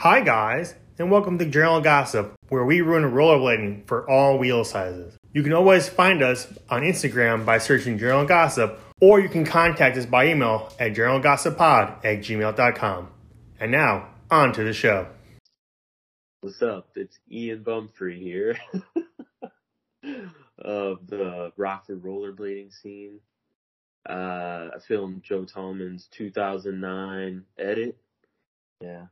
Hi guys, and welcome to Journal Gossip, where we ruin rollerblading for all wheel sizes. You can always find us on Instagram by searching Journal Gossip, or you can contact us by email at journalgossippod@gmail.com. And now, on to the show. What's up? It's Ian Bumfrey here of the Rockford rollerblading scene. I filmed Joe Tallman's 2009 edit. Yeah.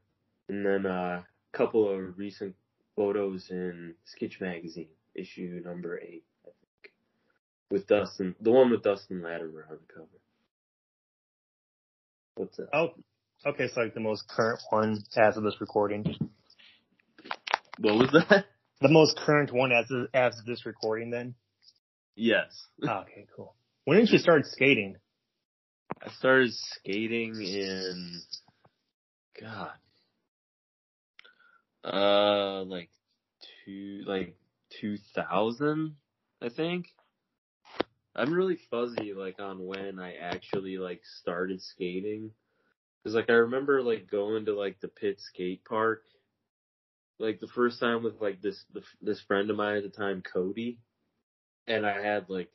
And then a couple of recent photos in Skitch Magazine, issue number 8, I think, with Dustin, the one with Dustin Latimer on the cover. What's up? Oh, okay, it's like the most current one as of this recording. What was that? The most current one as of this recording, then? Yes. Oh, okay, cool. When did you start skating? I started skating in, God. Like 2000, I think. I'm really fuzzy, like, on when I actually, like, started skating. Because, like, I remember, like, going to, like, the Pitt skate park. Like, the first time with, like, this friend of mine at the time, Cody. And I had, like,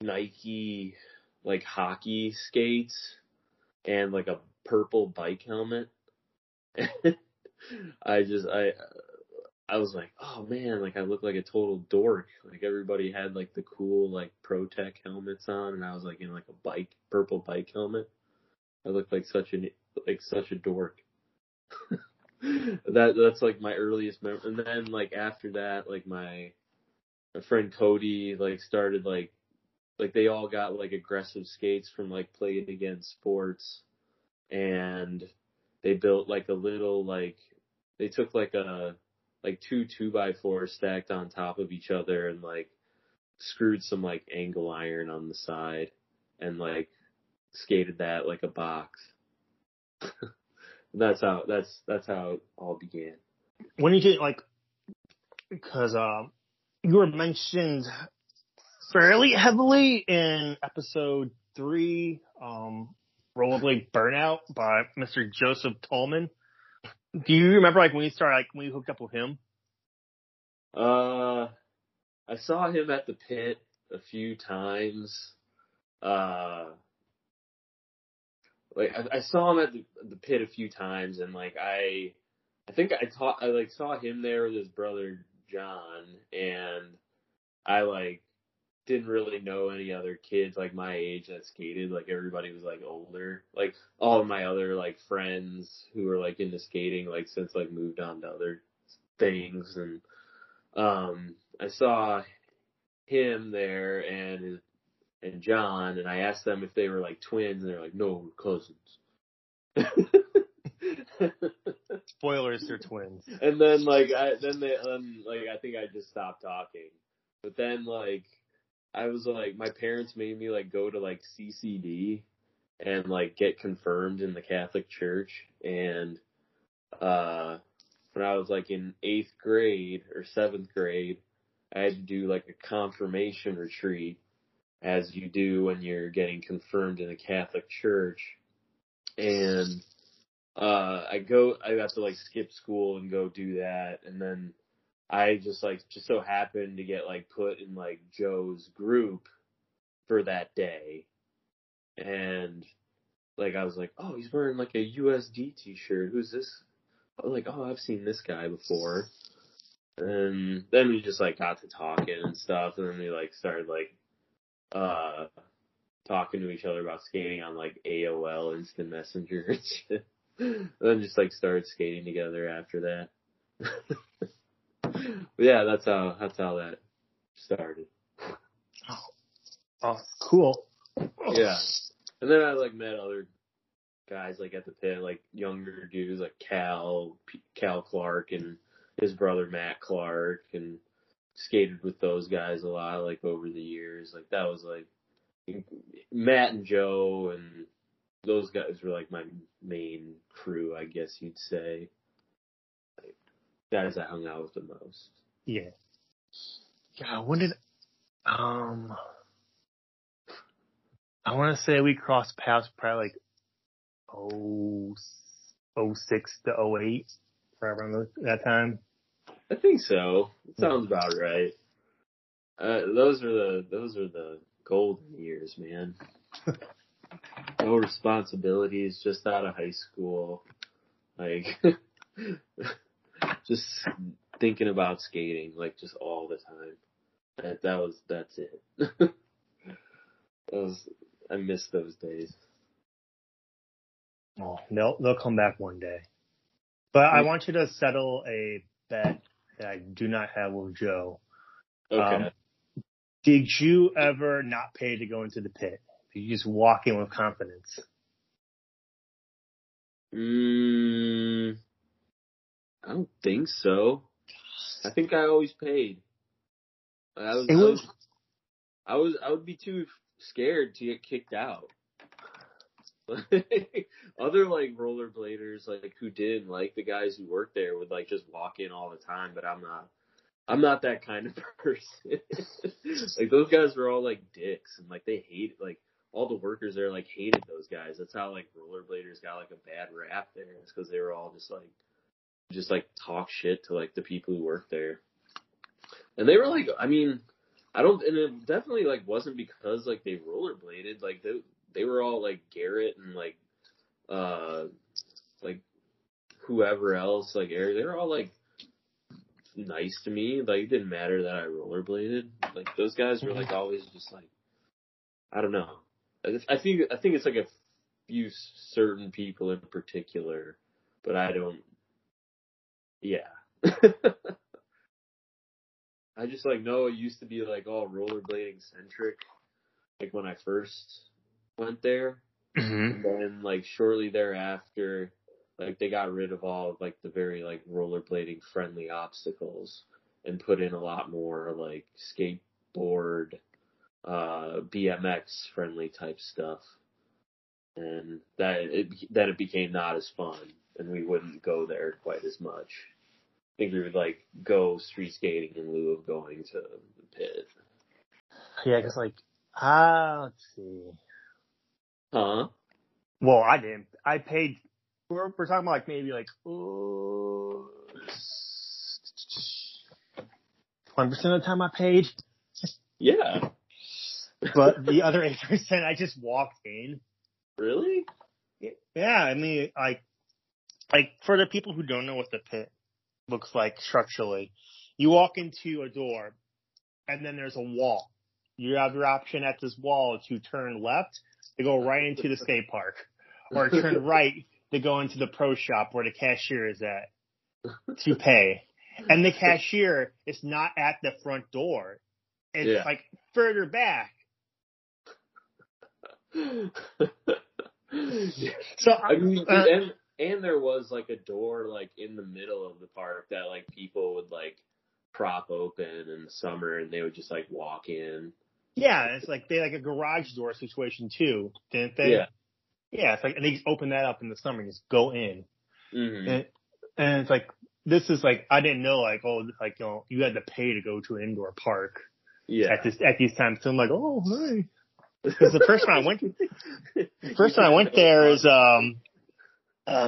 Nike, like, hockey skates. And, like, a purple bike helmet. I was like, oh man, like I look like a total dork. Like everybody had like the cool like Pro-Tech helmets on, and I was like in like a purple bike helmet. I looked like such a dork. That's like my earliest memory. And then like after that, like my friend Cody like started like they all got like aggressive skates from like Playing Against Sports, and they built like a little like. They took like a like 2 2x4s stacked on top of each other and like screwed some like angle iron on the side and like skated that like a box. That's how it all began. When did you like? Because you were mentioned fairly heavily in episode 3, rollerblade burnout by Mr. Joseph Tallman. Do you remember, like, when you started, like, when you hooked up with him? I saw him at the Pit a few times. I saw him at the Pit a few times, and, like, I think I saw him there with his brother, John, and I, like, didn't really know any other kids, like, my age that skated. Like, everybody was, like, older. Like, all of my other, like, friends who were, like, into skating, like, since, like, moved on to other things. And I saw him there and John, and I asked them if they were, like, twins, and they were like, no, we're cousins. Spoilers, they're twins. And then, like, I think I just stopped talking. But then, like, I was, like, my parents made me, like, go to, like, CCD and, like, get confirmed in the Catholic Church. And when I was, like, in 8th grade or 7th grade, I had to do, like, a confirmation retreat, as you do when you're getting confirmed in the Catholic Church. And I got to, like, skip school and go do that. And then I just, like, just so happened to get, like, put in, like, Joe's group for that day. And, like, I was like, oh, he's wearing, like, a USD t-shirt. Who's this? I'm like, oh, I've seen this guy before. And then we just, like, got to talking and stuff. And then we, like, started, like, talking to each other about skating on, like, AOL Instant Messenger and shit. And then just, like, started skating together after that. Yeah, that's how that started. Oh, cool. Yeah, and then I like met other guys like at the Pit, like younger dudes like Cal Clark and his brother Matt Clark, and skated with those guys a lot like over the years. Like that was like Matt and Joe and those guys were like my main crew, I guess you'd say. Guys I hung out with the most. Yeah. Yeah, when did I want to say we crossed paths probably like 06 to 08. probably around that time. I think so. That sounds about right. Those are the golden years, man. No responsibilities, just out of high school, like just thinking about skating, like just all the time. That's it. I miss those days. Oh, they'll come back one day. But I want you to settle a bet that I do not have with Joe. Okay. Did you ever not pay to go into the pit? Did you just walk in with confidence? I don't think so. I think I always paid. I would be too scared to get kicked out. Other like rollerbladers, like who did, like the guys who worked there would like just walk in all the time, but I'm not that kind of person. Like those guys were all like dicks and like they hated, like all the workers there like hated those guys. That's how like rollerbladers got like a bad rap there. It's because they were all just like talk shit to like the people who worked there. And they were like, I mean, I don't, and it definitely like wasn't because like they rollerbladed, like they were all like Garrett and like whoever else, like Eric, they were all like nice to me. Like it didn't matter that I rollerbladed. Like those guys were like always just like, I don't know. I think it's like a few certain people in particular, but I don't. Yeah. I just like know it used to be like all rollerblading centric, like when I first went there. Mm-hmm. And then like shortly thereafter, like they got rid of all of like the very like rollerblading friendly obstacles and put in a lot more like skateboard, BMX friendly type stuff. And that it became not as fun and we wouldn't go there quite as much. I think we would, like, go street skating in lieu of going to the pit. Yeah, because, like, let's see. Huh? Well, I didn't. I paid, we're talking about, like, maybe, like, 20% of the time I paid. Yeah. But the other 8%, I just walked in. Really? Yeah, I mean, like for the people who don't know what the pit looks like structurally, you walk into a door and then there's a wall. You have your option at this wall to turn left to go right into the skate park or turn right to go into the pro shop where the cashier is at to pay. And the cashier is not at the front door. It's like further back. So I mean, and there was, like, a door, like, in the middle of the park that, like, people would, like, prop open in the summer, and they would just, like, walk in. Yeah, it's like they had, like, a garage door situation, too, didn't they? Yeah. Yeah, it's like, and they just open that up in the summer and just go in. Mm-hmm. And it's like, this is, like, I didn't know, like, oh, like, you know, you had to pay to go to an indoor park at these times. So I'm like, oh, hey. Because the first time I went there is,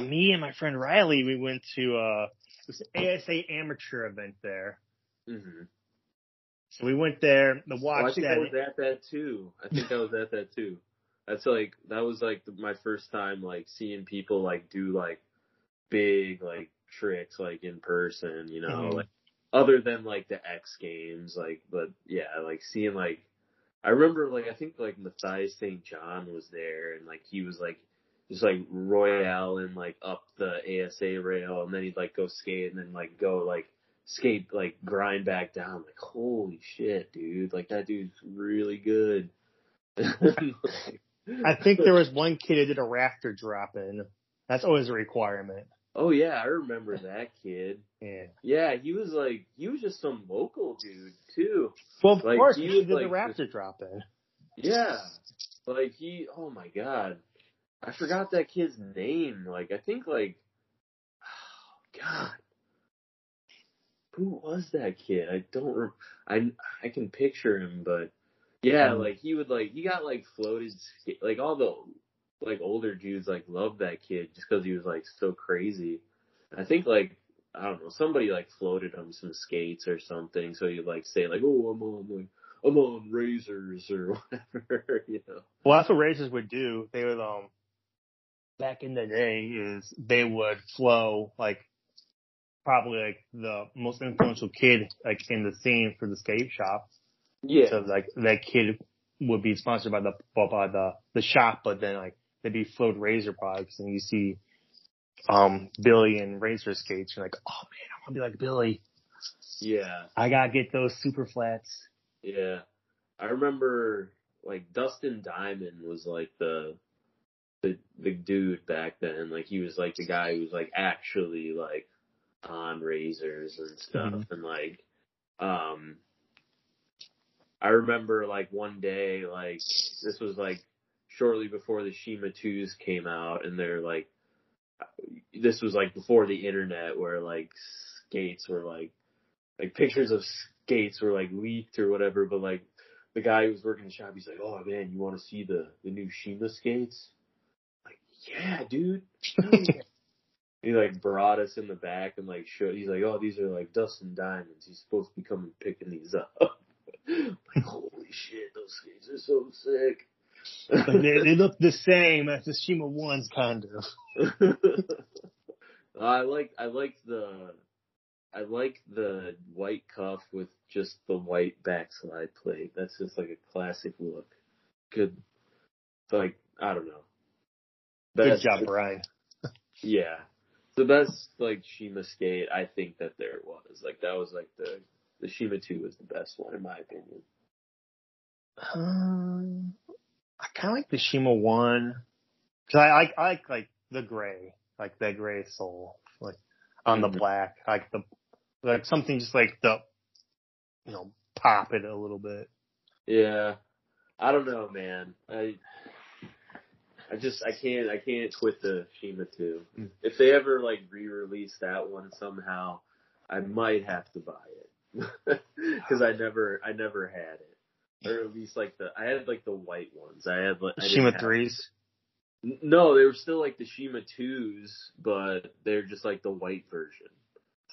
me and my friend Riley, we went to this ASA amateur event there. Mm-hmm. So we went there to watch that. I think I was at that too. That's like that was like my first time like seeing people like do like big like tricks like in person, you know, mm-hmm. like other than like the X Games, like but yeah, like seeing like I remember like I think like Matthias St. John was there and like he was like just, like, royale and, like, up the ASA rail, and then he'd, like, go skate and then, like, go, like, skate, like, grind back down. Like, holy shit, dude. Like, that dude's really good. I think there was one kid who did a rafter drop-in. That's always a requirement. Oh, yeah, I remember that kid. Yeah. Yeah, he was just some local dude, too. Well, of course, he did the rafter drop-in. Yeah. Like, oh, my God. I forgot that kid's name. Like, I think, like, oh, God. Who was that kid? I don't I can picture him, but, yeah, like, he would, like, he got, like, floated. Like, all the, like, older dudes, like, loved that kid just because he was, like, so crazy. I think, like, I don't know, somebody like floated him some skates or something. So he'd like say like, oh, I'm on Razors or whatever, you know. Well, that's what Razors would do. They would, back in the day is they would flow like probably like the most influential kid like in the scene for the skate shop. Yeah. So like that kid would be sponsored by the shop, but then like they'd be flowed Razor products, and you see Billy and Razor skates. You're like, oh man, I want to be like Billy. Yeah. I gotta get those super flats. Yeah. I remember like Dustin Diamond was like the dude back then. Like he was like the guy who was like actually like on Razors and stuff. Mm-hmm. And like I remember like one day, like this was like shortly before the Shima 2s came out, and they're like, this was like before the internet where like skates were like pictures of skates were like leaked or whatever, but like the guy who was working the shop, he's like, oh man, you want to see the new Shima skates? I'm like, yeah, dude. He like brought us in the back and like showed, he's like, oh, these are like Dustin Diamonds. He's supposed to be coming picking these up. Like, holy shit, those skates are so sick. They look the same as the Shima 1's kind of. I like the white cuff with just the white backslide plate. That's just like a classic look. Good, like, I don't know. Best, good job, Brian. Yeah. The best like Shima skate I think that there was. Like that was like the Shima 2 was the best one in my opinion. I kind of like the Shima 1 because I like the gray, like the gray sole, like on the black, like the like something just like the, you know, pop it a little bit. Yeah, I don't know, man. I can't quit the Shima 2. If they ever like re-release that one somehow, I might have to buy it because I never had it. Or at least like I had like the white ones. I had like Shima 3s. No, they were still like the Shima 2s, but they're just like the white version.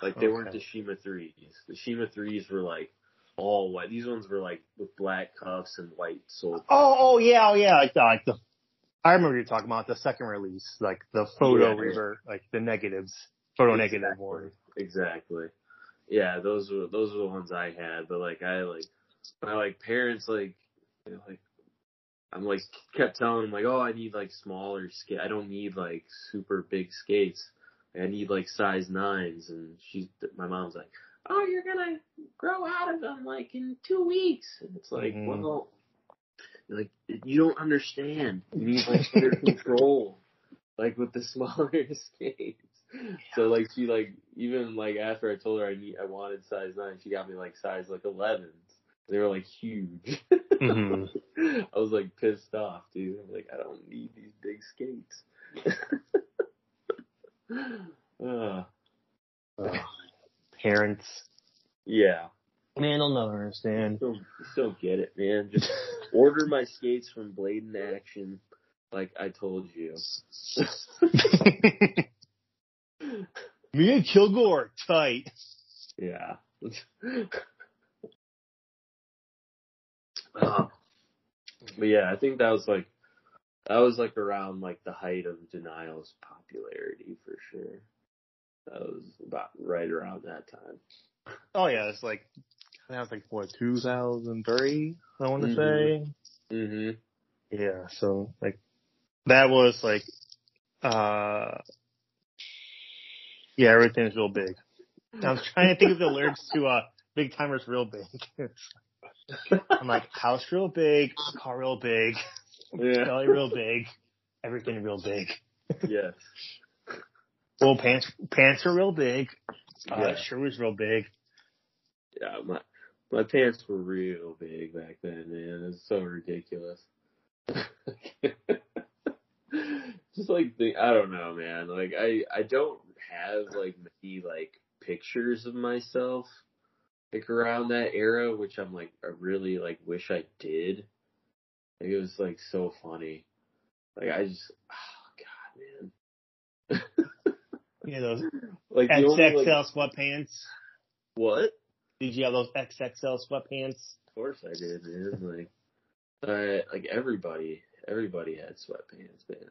Like they weren't the Shima 3s. The Shima 3s were like all white. These ones were like with black cuffs and white sole. Oh yeah. Like the I remember you talking about the second release, like the photo revert, like the negatives, negative one. Exactly. Yeah, those were the ones I had, but like my parents, like, you know, like, I'm, like, kept telling them, like, oh, I need, like, smaller skate. I don't need, like, super big skates. I need, like, size 9s. And my mom's like, oh, you're going to grow out of them, like, in 2 weeks. And it's like, well, like, you don't understand. You need, like, under control, like, with the smaller skates. Yeah. So, like, she, like, even, like, after I told her I wanted size 9, she got me, like, size, like, 11. They were, like, huge. Mm-hmm. I was, like, pissed off, dude. I'm like, I don't need these big skates. Parents. Yeah. Man, I'll never understand. Still get it, man. Just order my skates from Blade in Action like I told you. Me and Kilgore are tight. Yeah. But yeah, I think that was around like the height of Denial's popularity for sure. That was about right around that time. Oh yeah, it's like that was like what, 2003, I want to say. Mhm. Yeah, so like that was like yeah, everything's real big. I was trying to think of the lyrics to Big Timer's Real Big. I'm like, house real big, car real big, belly real big, everything real big. Yes. Well, pants are real big. Shirt was real big. Yeah, my pants were real big back then, man. It's so ridiculous. Just like I don't know, man. Like I don't have like many like pictures of myself. Like around that era, which I'm like, I really like wish I did. Like it was like so funny. Like I just, oh god, man. You know, those like XXL sweatpants. What? Did you have those XXL sweatpants? Of course I did, man. Like, like everybody had sweatpants, man.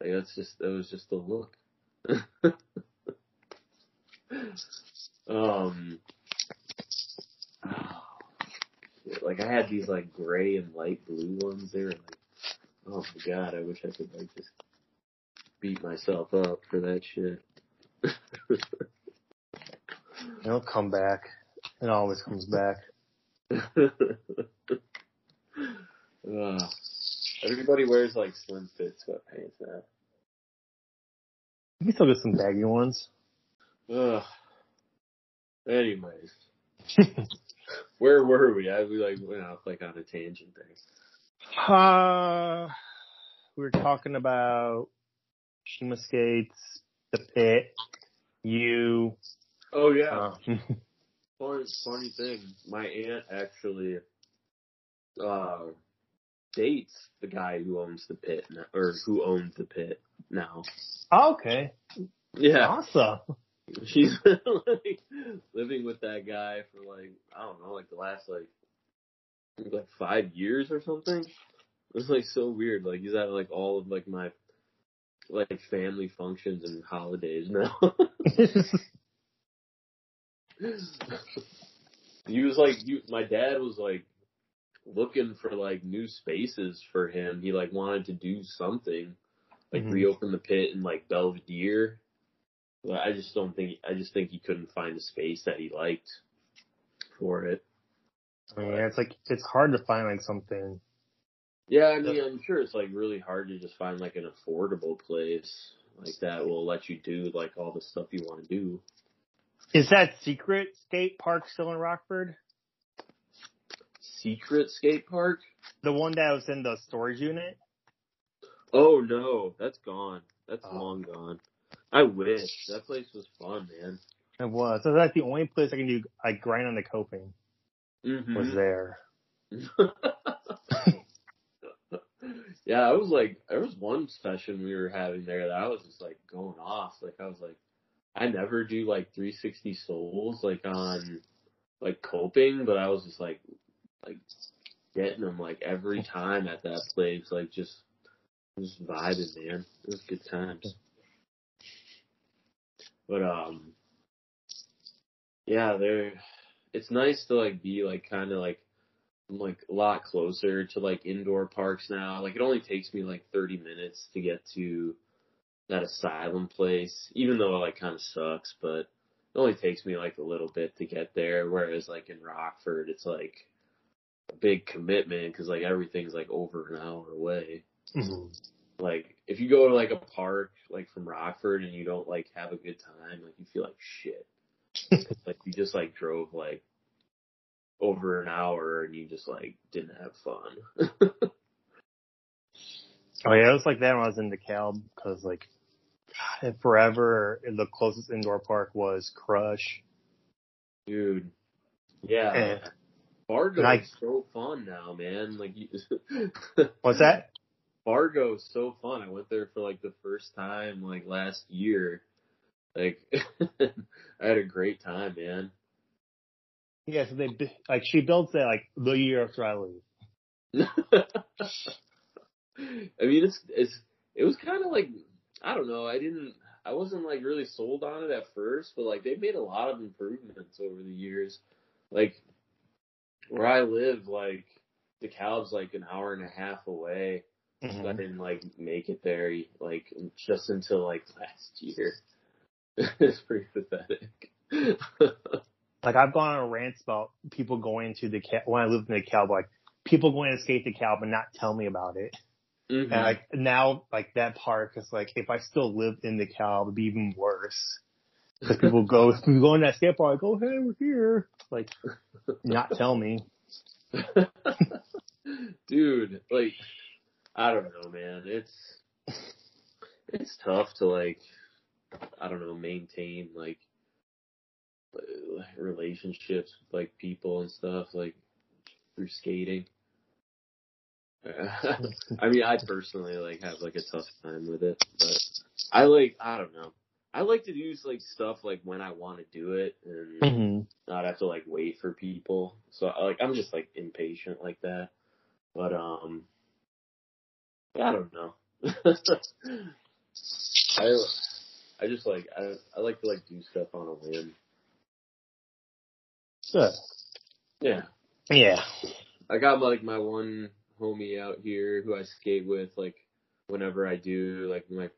Like that was just the look. Like I had these like gray and light blue ones. They were like, oh my god, I wish I could like just beat myself up for that shit. It'll come back. It always comes back. Everybody wears like slim fit sweatpants now. You can still get some baggy ones. Anyways. Where were we? I went off like on a tangent there. We were talking about Shima skates, the pit, you. Oh yeah. Funny thing. My aunt actually dates the guy who owns the pit or who owned the pit now. Oh, okay. Yeah. Awesome. She's been, like, living with that guy for, like, I don't know, like, the last, like 5 years or something. It's, like, so weird. Like, he's at, like, all of, like, my, like, family functions and holidays now. He was, like, my dad was, like, looking for, like, new spaces for him. He, like, wanted to do something. Like, reopen the pit in, like, Belvedere. Well, I just think he couldn't find a space that he liked for it. Yeah, it's like it's hard to find like something. Yeah, I mean, I'm sure it's like really hard to just find like an affordable place like that will let you do like all the stuff you want to do. Is that Secret Skate Park still in Rockford? Secret Skate Park? The one that was in the storage unit? Oh no, that's gone. That's long gone. I wish. That place was fun, man. It was. That's like the only place I can do, like, grind on the coping was there. Yeah, I was like, there was one session we were having there that I was just like going off. Like, I was like, I never do like 360 souls, like on like coping, but I was just like getting them like every time at that place. Like, just vibing, man. It was good times. But, yeah, it's nice to, like, be, like, kind of, like, I'm, like, a lot closer to, like, indoor parks now. Like, it only takes me, like, 30 minutes to get to that asylum place, even though it, like, kind of sucks. But it only takes me, like, a little bit to get there, whereas, like, in Rockford, it's, like, a big commitment because, like, everything's, like, over an hour away. Mm-hmm. Like, if you go to, like, a park, like, from Rockford and you don't, like, have a good time, like, you feel like shit. Like, you just, like, drove, like, over an hour and you just, like, didn't have fun. Oh, yeah, it was like that when I was in DeKalb because, like, God, forever the closest indoor park was Crush. Dude. Yeah. And Fargo's so fun now, man. Like, what's that? Fargo's so fun. I went there for, like, the first time, like, last year. Like, I had a great time, man. Yeah, so they, like, she builds that, like, the year after I leave. I mean, it was kind of, like, I don't know. I wasn't, like, really sold on it at first, but, like, they've made a lot of improvements over the years. Like, where I live, like, DeKalb's, like, an hour and a half away. Mm-hmm. So I didn't, like, make it there, like, just until, like, last year. It's pretty pathetic. Like, I've gone on rants about people going to DeKalb, when I lived in DeKalb, like, people going to skate DeKalb and not tell me about it. Mm-hmm. And, like, now, like, that park is, like, if I still lived in DeKalb, it would be even worse. Because people go, if we go in that skate park, like, oh, hey, we're here. Like, not tell me. Dude, like... I don't know, man. It's tough to, like, I don't know, maintain, like, relationships with, like, people and stuff, like, through skating. I mean, I personally, like, have, like, a tough time with it, but I don't know. I like to do like stuff like when I want to do it and not have to like wait for people. So like I'm just like impatient like that. But I don't know. I just like I like to like do stuff on a whim. Good. Yeah. Yeah. I got like my one homie out here who I skate with like whenever I do, like my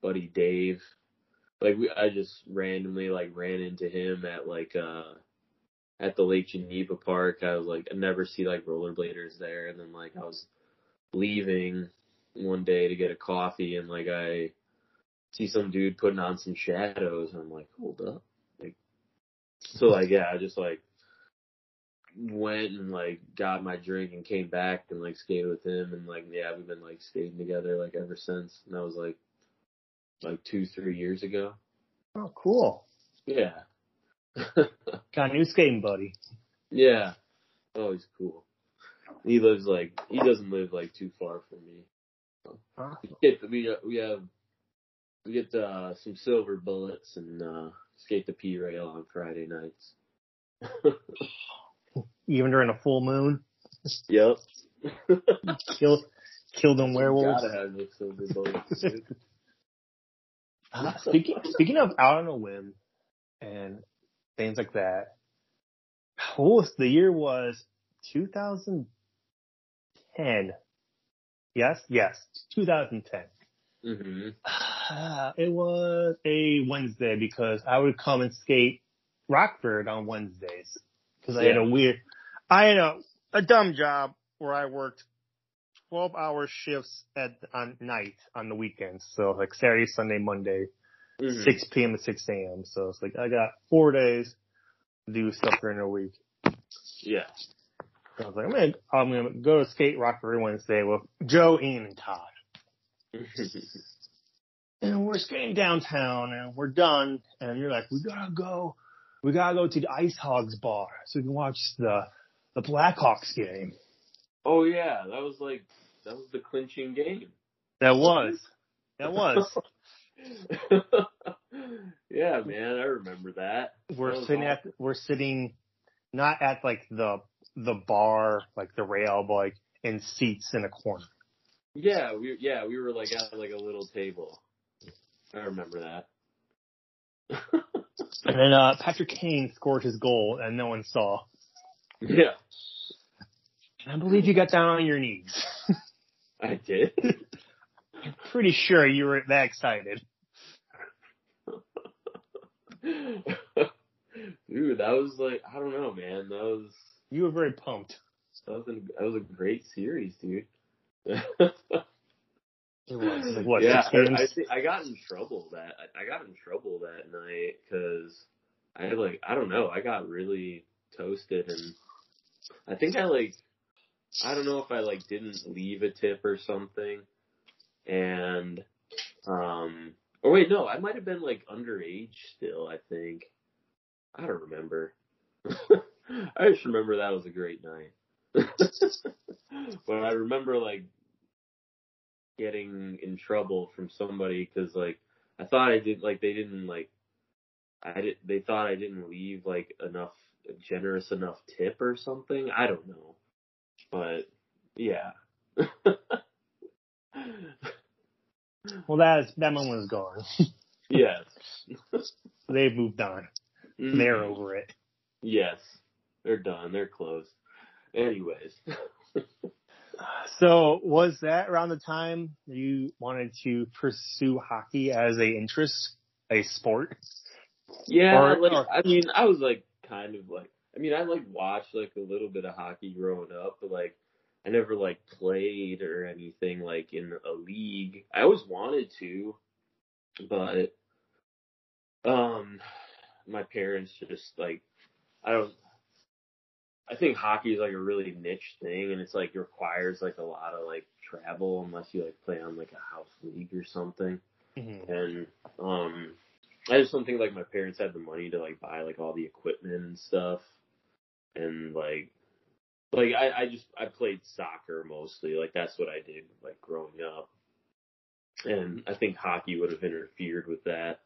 buddy Dave. Like I just randomly like ran into him at like at the Lake Geneva Park. I was like, I never see like rollerbladers there, and then like I was leaving one day to get a coffee, and like I see some dude putting on some shadows, and I'm like, hold up, like so like yeah, I just like went and like got my drink and came back and like skated with him, and like yeah, we've been like skating together like ever since, and I was like. Like 2-3 years ago. Oh, cool. Yeah. Got a new skating buddy. Yeah. Oh, he's cool. He lives like, he doesn't live like too far from me. Awesome. We get some silver bullets and skate the P-rail on Friday nights. Even during a full moon? Yep. Kill them werewolves. You gotta have those silver bullets, dude. Speaking of out on a whim and things like that, the year was 2010. Yes, 2010. Mm-hmm. It was a Wednesday because I would come and skate Rockford on Wednesdays because I had a dumb job where I worked 12-hour shifts on night on the weekends, so like Saturday, Sunday, Monday, 6 p.m. to 6 a.m. So it's like I got 4 days to do stuff during the week. Yeah, so I was like, I'm gonna go to skate Rockford Wednesday with Joe, Ian, and Todd, and we're skating downtown, and we're done, and you're like, we gotta go to the Ice Hogs bar so we can watch the Blackhawks game. Oh yeah, that was the clinching game. That was. Yeah, man, I remember that. We're sitting not at like the bar, like the rail, but like in seats in a corner. Yeah, we were like at like a little table. I remember that. And then Patrick Kane scored his goal, and no one saw. Yeah. I believe you got down on your knees. I did. I'm pretty sure you were that excited. Dude, that was like, I don't know, man. You were very pumped. That was a great series, dude. It was. Like, what? Yeah, I got in trouble that night because I had like, I don't know, I got really toasted, and I think I don't know if I like didn't leave a tip or something, and or wait, no, I might have been like underage still. I think I don't remember. I just remember that was a great night, but I remember like getting in trouble from somebody because like I thought I did like they didn't like I did they thought I didn't leave like enough generous enough tip or something. I don't know. But, yeah. Well, that moment was gone. Yes. They've moved on. Mm-hmm. They're over it. Yes. They're done. They're closed. Anyways. So, was that around the time you wanted to pursue hockey as an interest, a sport? Yeah. I was, like, kind of, like, I mean, I, like, watched, like, a little bit of hockey growing up, but, like, I never, like, played or anything, like, in a league. I always wanted to, but my parents just, like, I think hockey is, like, a really niche thing, and it's, like, requires, like, a lot of, like, travel unless you, like, play on, like, a house league or something. Mm-hmm. And, I just don't think, like, my parents had the money to, like, buy, like, all the equipment and stuff. And, like I played soccer mostly. Like, that's what I did, like, growing up. And I think hockey would have interfered with that.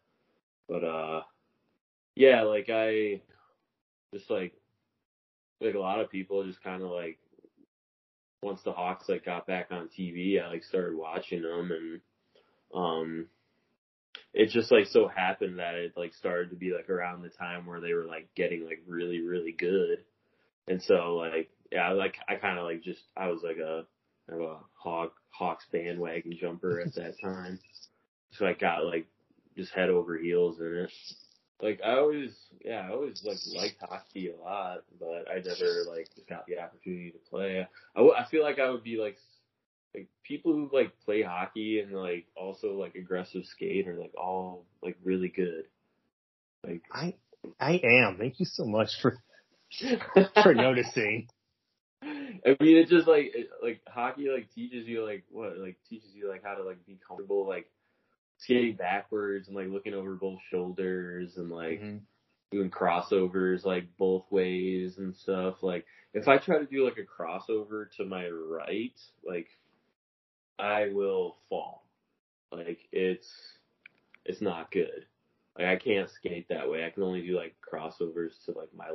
But yeah, like I just like a lot of people just kind of like once the Hawks like got back on TV, I like started watching them, and it just like so happened that it like started to be like around the time where they were like getting like really, really good. And so like, yeah, like I kind of like just, I was like a Hawks bandwagon jumper at that time. So I got like just head over heels in it. Like I always like liked hockey a lot, but I never like just got the opportunity to play. I feel like I would be like people who like play hockey and like also like aggressive skate are like all like really good. Like I am. Thank you so much for noticing. I mean, it just like hockey like teaches you like what, like teaches you like how to like be comfortable like skating backwards and like looking over both shoulders and like doing crossovers like both ways and stuff. Like if I try to do like a crossover to my right, like I will fall. Like it's not good. Like I can't skate that way. I can only do like crossovers to like my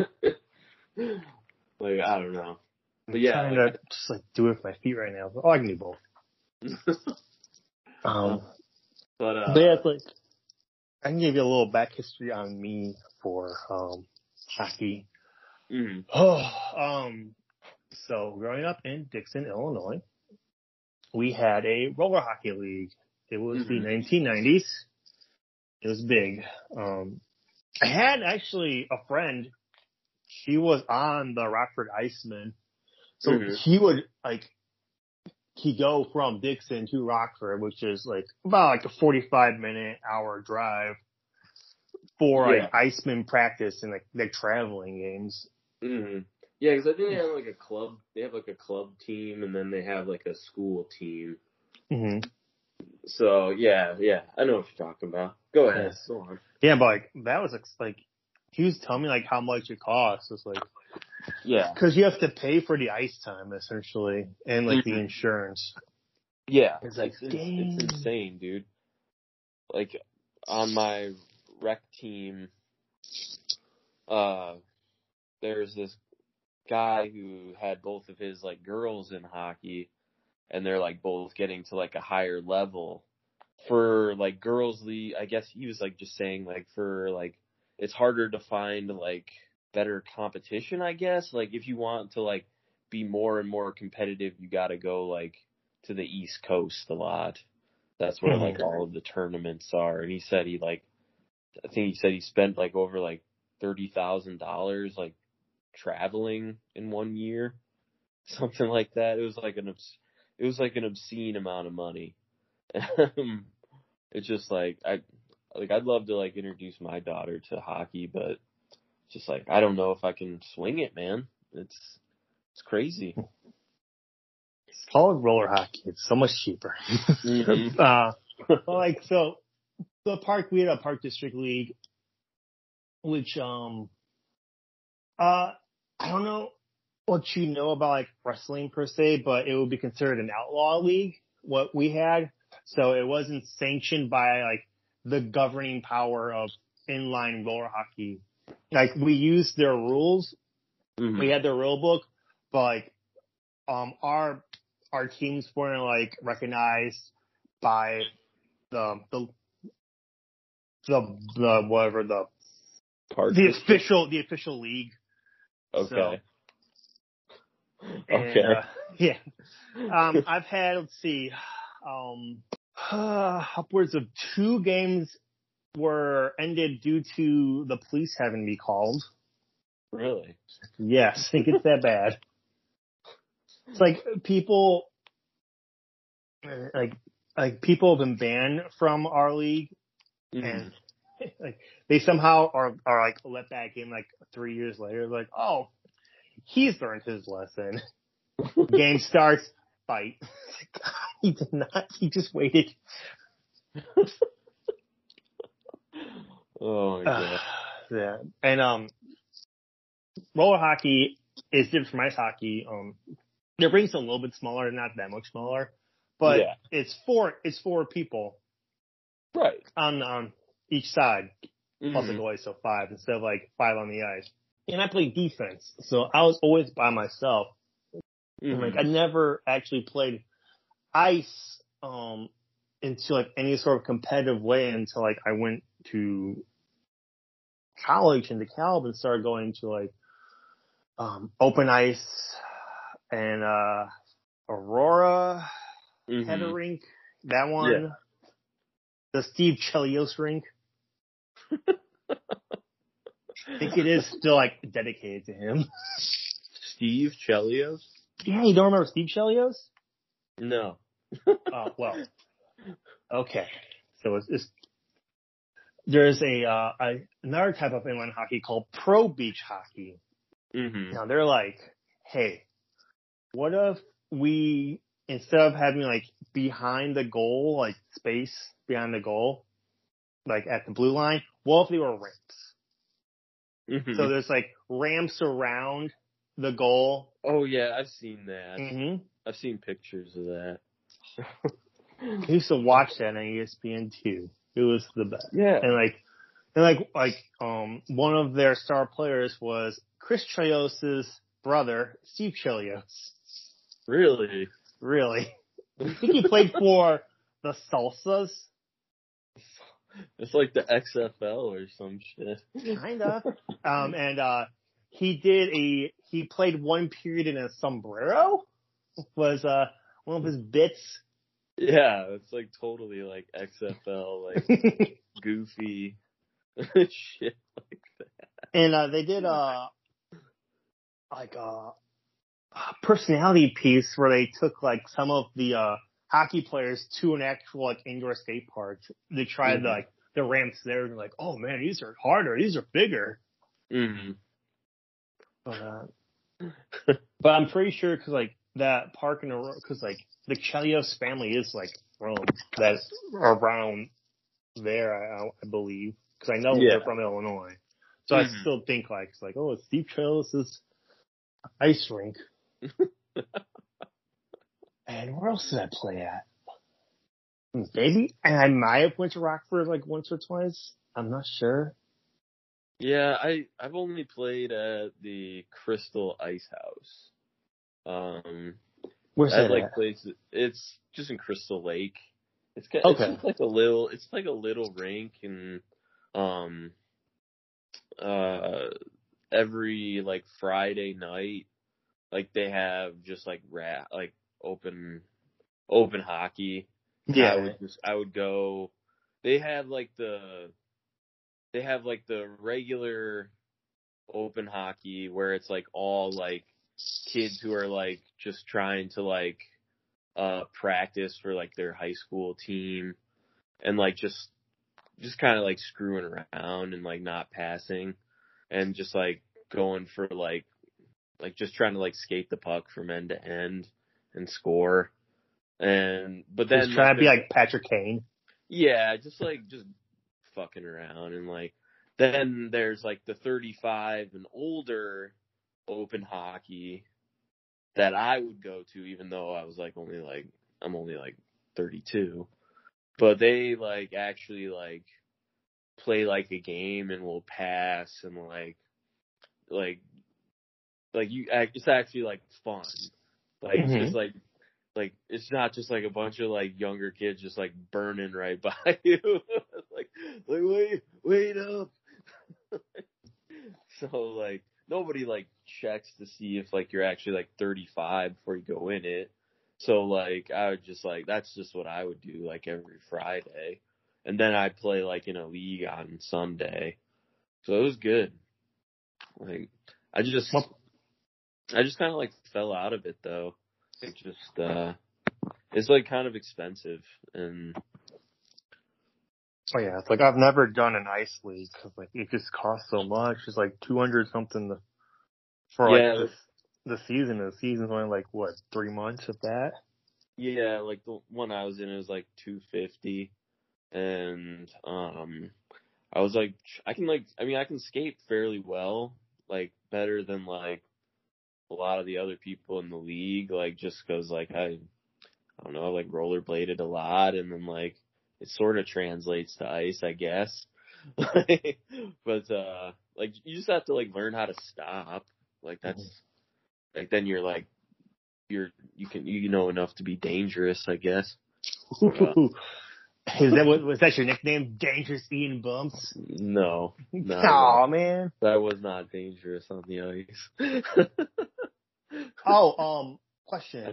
left. Like I don't know. But yeah, I'm trying to just like do it with my feet right now. Oh, I can do both. But yeah, it's like I can give you a little back history on me for hockey. Mm-hmm. So growing up in Dixon, Illinois, we had a roller hockey league. It was the 1990s. It was big. I had actually a friend. She was on the Rockford Iceman, so he would like. He go from Dixon to Rockford, which is like about like a 45-minute hour drive for like Iceman practice and like their traveling games. Yeah, because I think they have like a club. They have like a club team, and then they have like a school team. So yeah, I know what you're talking about. Go ahead. Go on. Yeah, but like that was like he was telling me like how much it costs. It's like. Yeah, because you have to pay for the ice time essentially, and like the insurance. Yeah, it's like it's insane, dude. Like on my rec team, there's this guy who had both of his like girls in hockey, and they're like both getting to like a higher level for like girls league. I guess he was like just saying like for like it's harder to find like. Better competition, I guess. Like if you want to like be more and more competitive, you got to go like to the East Coast a lot. That's where like all of the tournaments are. And he said he like, I think he said he spent like over like $30,000 like traveling in one year, something like that. It was like an obscene amount of money. It's just like I'd love to like introduce my daughter to hockey, but. Just like I don't know if I can swing it, man. It's crazy. It's called roller hockey. It's so much cheaper. Like so, the park we had a park district league, which I don't know what you know about like wrestling per se, but it would be considered an outlaw league. What we had, so it wasn't sanctioned by like the governing power of inline roller hockey. Like, we used their rules. We had their rule book. But, like, our teams weren't, like, recognized by the official league. Okay. So, okay. And, yeah. I've had, let's see, upwards of 2 games were ended due to the police having to be called. Really? Yes, I think it's that bad. It's like people, like people have been banned from our league, and like they somehow are like let back in like 3 years later. Like, oh, he's learned his lesson. Game starts, fight. He did not. He just waited. Oh, yeah. Yeah. And, roller hockey is different from ice hockey. Their ring's a little bit smaller, not that much smaller, but it's for people. Right. On each side. Mm-hmm. Plus a goalie, so five instead of like five on the ice. And I played defense, so I was always by myself. Mm-hmm. Like I never actually played ice into like any sort of competitive way until like I went to college in DeKalb and started going to like open ice and Aurora mm-hmm. had a rink. That one, yeah. The Steve Chelios rink. I think it is still like dedicated to him. Steve Chelios? Yeah, you don't remember Steve Chelios? No. Oh, well. Okay. So it's there's another type of inline hockey called pro beach hockey. Mm-hmm. Now they're like, hey, what if we instead of having like behind the goal, like space behind the goal, like at the blue line, what if they were ramps? Mm-hmm. So there's like ramps around the goal. Oh yeah, I've seen that. Mm-hmm. I've seen pictures of that. I used to watch that on ESPN 2. It was the best. Yeah. And one of their star players was Chris Chelios' brother, Steve Chelios. Really? Really. I think he played for the Salsas. It's like the XFL or some shit. Kind of. He played one period in a sombrero. Was one of his bits. Yeah, it's like totally like XFL, like goofy shit like that. And they did a personality piece where they took like some of the hockey players to an actual like indoor skate park. They tried mm-hmm. like the ramps there and like, oh man, these are harder, these are bigger. Mm-hmm. But I'm pretty sure because like that park in Aurora, because like the Chelios family is like from that around there, I believe, because I know they're from Illinois. So mm-hmm. I still think like it's like, oh, it's Steve Chelios' ice rink. And where else did I play at? Maybe, and I might have went to Rockford like once or twice. I'm not sure. Yeah, I've only played at the Crystal Ice House. Where's that? Like places. It's just in Crystal Lake. It's got, okay. It's just like a little rink, and every like Friday night, like they have just like open hockey. Yeah, I would go. They have like the regular open hockey where it's like all like kids who are like just trying to like practice for like their high school team and like just kind of like screwing around and like not passing and just like going for like just trying to like skate the puck from end to end and score. And but then just trying to be like Patrick Kane. Yeah, just fucking around. And like then there's like the 35 and older open hockey that I would go to, even though I was like I'm only 32, but they like actually like play like a game and will pass and like you, it's actually like fun. Like mm-hmm. it's just like it's not just like a bunch of like younger kids just like burning right by you. like wait up. So like nobody like checks to see if like you're actually like 35 before you go in it. So like I would just like that's just what I would do like every Friday, and then I'd play like in a league on Sunday. So it was good. Like I just kind of like fell out of it though. It just it's like kind of expensive and. Oh yeah, it's like I've never done an ice league because like it just costs so much. It's like $200 something for like the season. The season's only like what 3 months of that. Yeah, like the one I was in it was like $250, and I was I can skate fairly well, like better than like a lot of the other people in the league. Like just because like I don't know, I like rollerbladed a lot, and then like. it sort of translates to ice, I guess. But, like, you just have to, like, learn how to stop. Like, that's, like, then you're, like, you know enough to be dangerous, I guess. Was that your nickname, Dangerous Ian Bumps? No. Aw, man. That was not dangerous on the ice. Question.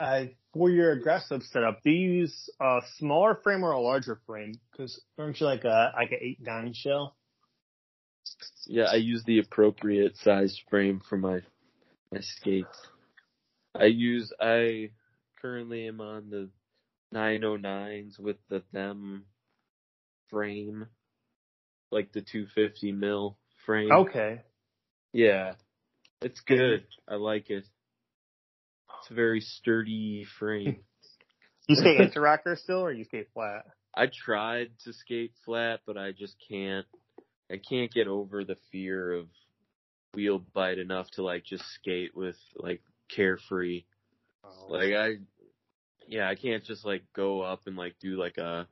I think for your aggressive setup, do you use a smaller frame or a larger frame? Because aren't you like an 8-9 shell? Yeah, I use the appropriate size frame for my skates. I currently am on the 909s with the them frame, like the 250 mil frame. Okay. Yeah, it's good. I like it. It's a very sturdy frame. You skate interrocker still, or you skate flat? I tried to skate flat, but I just can't. I can't get over the fear of wheel bite enough to like just skate with like carefree. Oh. I can't just like go up and like do like a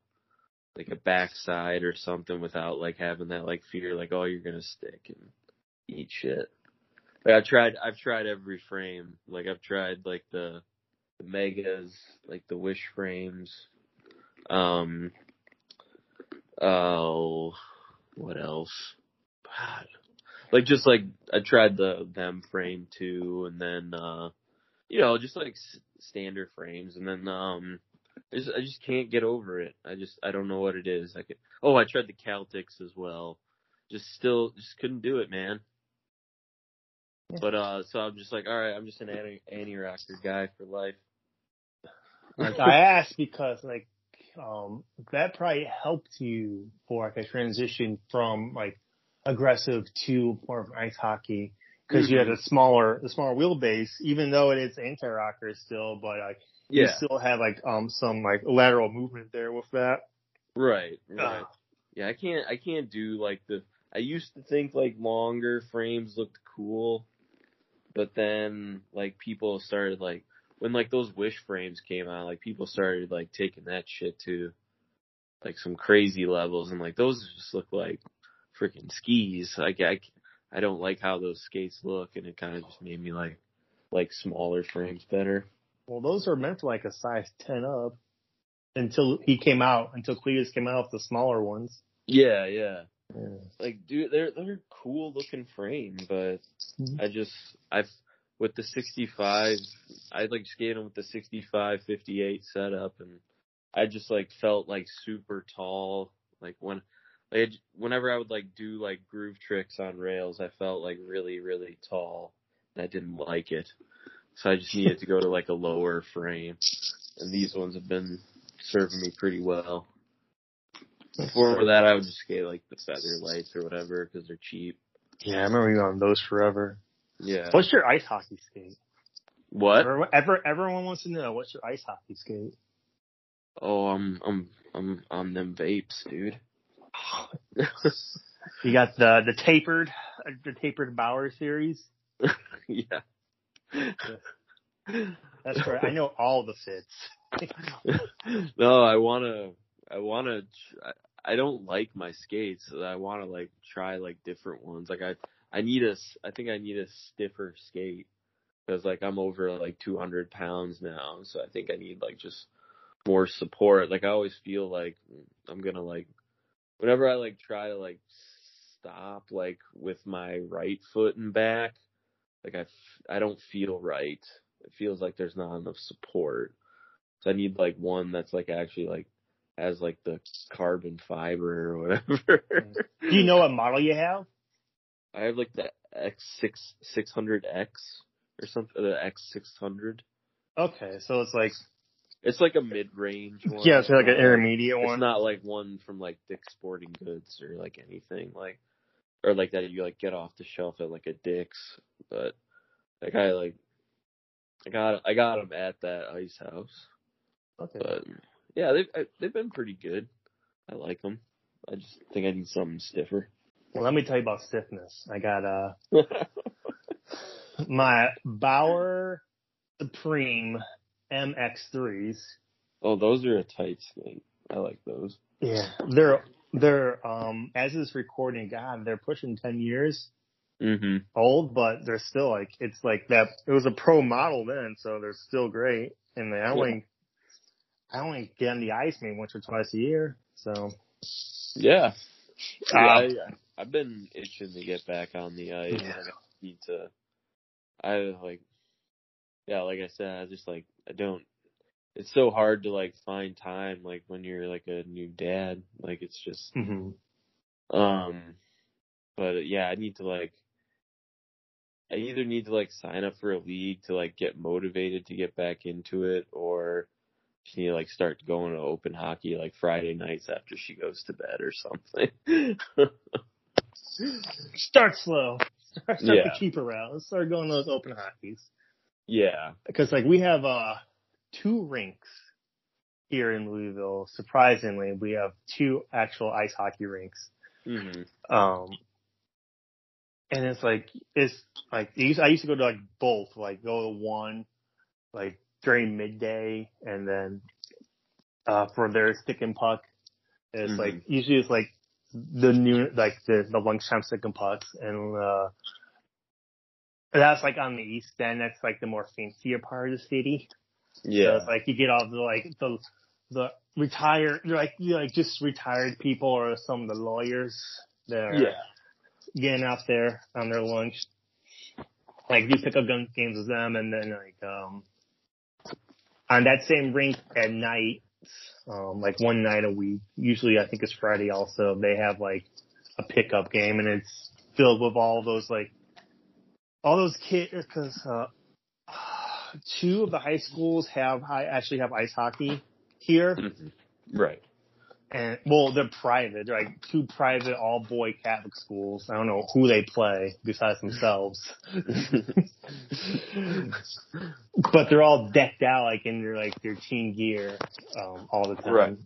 backside or something without like having that like fear like, oh, you're gonna stick and eat shit. Like I've tried every frame. Like I've tried like the megas, like the wish frames. What else? God. Like just like I tried the them frame too, and then just like standard frames, and then I just can't get over it. I don't know what it is. I tried the Celtics as well. Just couldn't do it, man. Yeah. But so I'm just like, all right, I'm just an anti-rocker guy for life. I asked because like that probably helped you for like a transition from like aggressive to more of ice hockey. Because you had a smaller wheelbase, even though it is anti-rocker still, but like you still have like some like lateral movement there with that. Right. Yeah, I can't do like I used to think like longer frames looked cool, but then like people started like when like those wish frames came out, like people started like taking that shit to like some crazy levels, and like those just look like freaking skis. Like I don't like how those skates look, and it kind of just made me like smaller frames better. Well, those are meant for like a size 10 up until Cletus came out with the smaller ones. Yeah. Like, dude, they're cool looking frame, but with the 65, I like skated them with the 65, 58 setup, and I just like felt like super tall. Like whenever I would like do like groove tricks on rails, I felt like really, really tall, and I didn't like it. So I just needed to go to like a lower frame, and these ones have been serving me pretty well. Before that, I would just skate like the feather lights or whatever because they're cheap. Yeah, I remember you on those forever. Yeah. What's your ice hockey skate? What? Everyone wants to know what's your ice hockey skate. Oh, I'm on them vapes, dude. You got the tapered Bauer series. Yeah. That's right. I know all the fits. No, I wanna. I don't like my skates. So I wanna like try like different ones. Like I think I need a stiffer skate because like I'm over like 200 pounds now. So I think I need like just more support. Like I always feel like I'm gonna like. Whenever I, like, try to, like, stop, like, with my right foot and back, like, I don't feel right. It feels like there's not enough support. So I need, like, one that's, like, actually, like, has, like, the carbon fiber or whatever. Do you know what model you have? I have, like, the X600X or something, the X600. Okay, so it's, like... It's like a mid-range one. Yeah, it's like an intermediate one. It's not like one from like Dick's Sporting Goods or like anything like, or like that you like get off the shelf at like a Dick's. But like I got them at that ice house. Okay. But yeah, they've been pretty good. I like them. I just think I need something stiffer. Well, let me tell you about stiffness. I got my Bauer Supreme MX3s. Oh, those are a tight skate. I like those. Yeah, they're as of this recording, God, they're pushing 10 years old, but they're still like it's like that. It was a pro model then, so they're still great. And they I only get on the ice maybe once or twice a year. So yeah, I've been itching to get back on the ice. Yeah. Like I said, I don't. It's so hard to find time when you're a new dad. It's just but yeah, I either need to sign up for a league to get motivated to get back into it, or she start going to open hockey Friday nights after she goes to bed or something. Start slow. Start the cheaper route. Let's start going to those open hockeys. Yeah. Because we have two rinks here in Louisville. Surprisingly, we have two actual ice hockey rinks. Mm-hmm. And I used to go to both, go to one, during midday, and then for their stick and puck. And it's usually it's the noon, the lunchtime stick and pucks, and that's on the east end. That's the more fancier part of the city. Yeah, so it's you get all the the retired, just retired people or some of the lawyers that are getting out there on their lunch. You pick up games with them, and then on that same rink at night, one night a week, usually I think it's Friday also, they have a pickup game, and it's filled with all those all those kids because two of the high schools have ice hockey here. Right. And they're private. They're two private all-boy Catholic schools. I don't know who they play besides themselves. But they're all decked out in their team gear all the time. Right.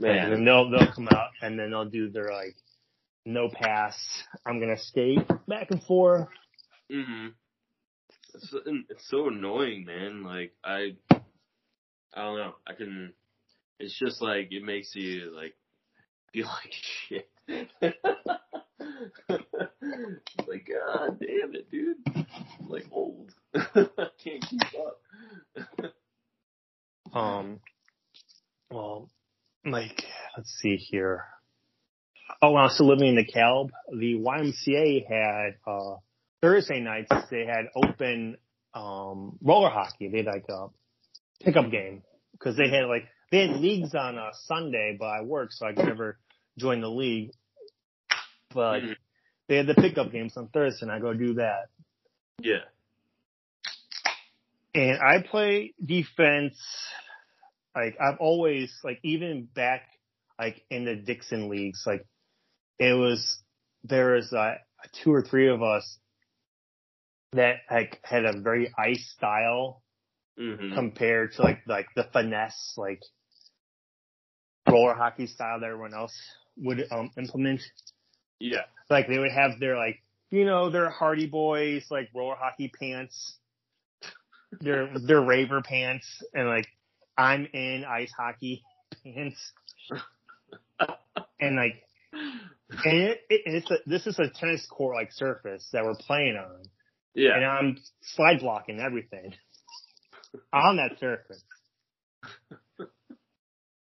Man. And then they'll come out and then they'll do their no pass. I'm gonna skate back and forth. Mm-hmm. It's so annoying, man. I don't know. It's just it makes you feel like shit. It's God damn it, dude. I'm old. I can't keep up. Let's see here. Oh, when I was still living in the Calb, the YMCA had Thursday nights. They had open roller hockey. They had a pickup game because they had they had leagues on a Sunday, but I worked, so I could never join the league. But they had the pickup games on Thursday, and I go do that. Yeah. And I play defense. I've always, even back, in the Dixon leagues, it was, there was two or three of us that, had a very ice style. Mm-hmm. Compared to the finesse roller hockey style that everyone else would implement. Yeah, they would have their their Hardy Boys roller hockey pants, their raver pants, and I'm in ice hockey pants, and this is a tennis court surface that we're playing on. Yeah, and I'm slide blocking everything on that surface.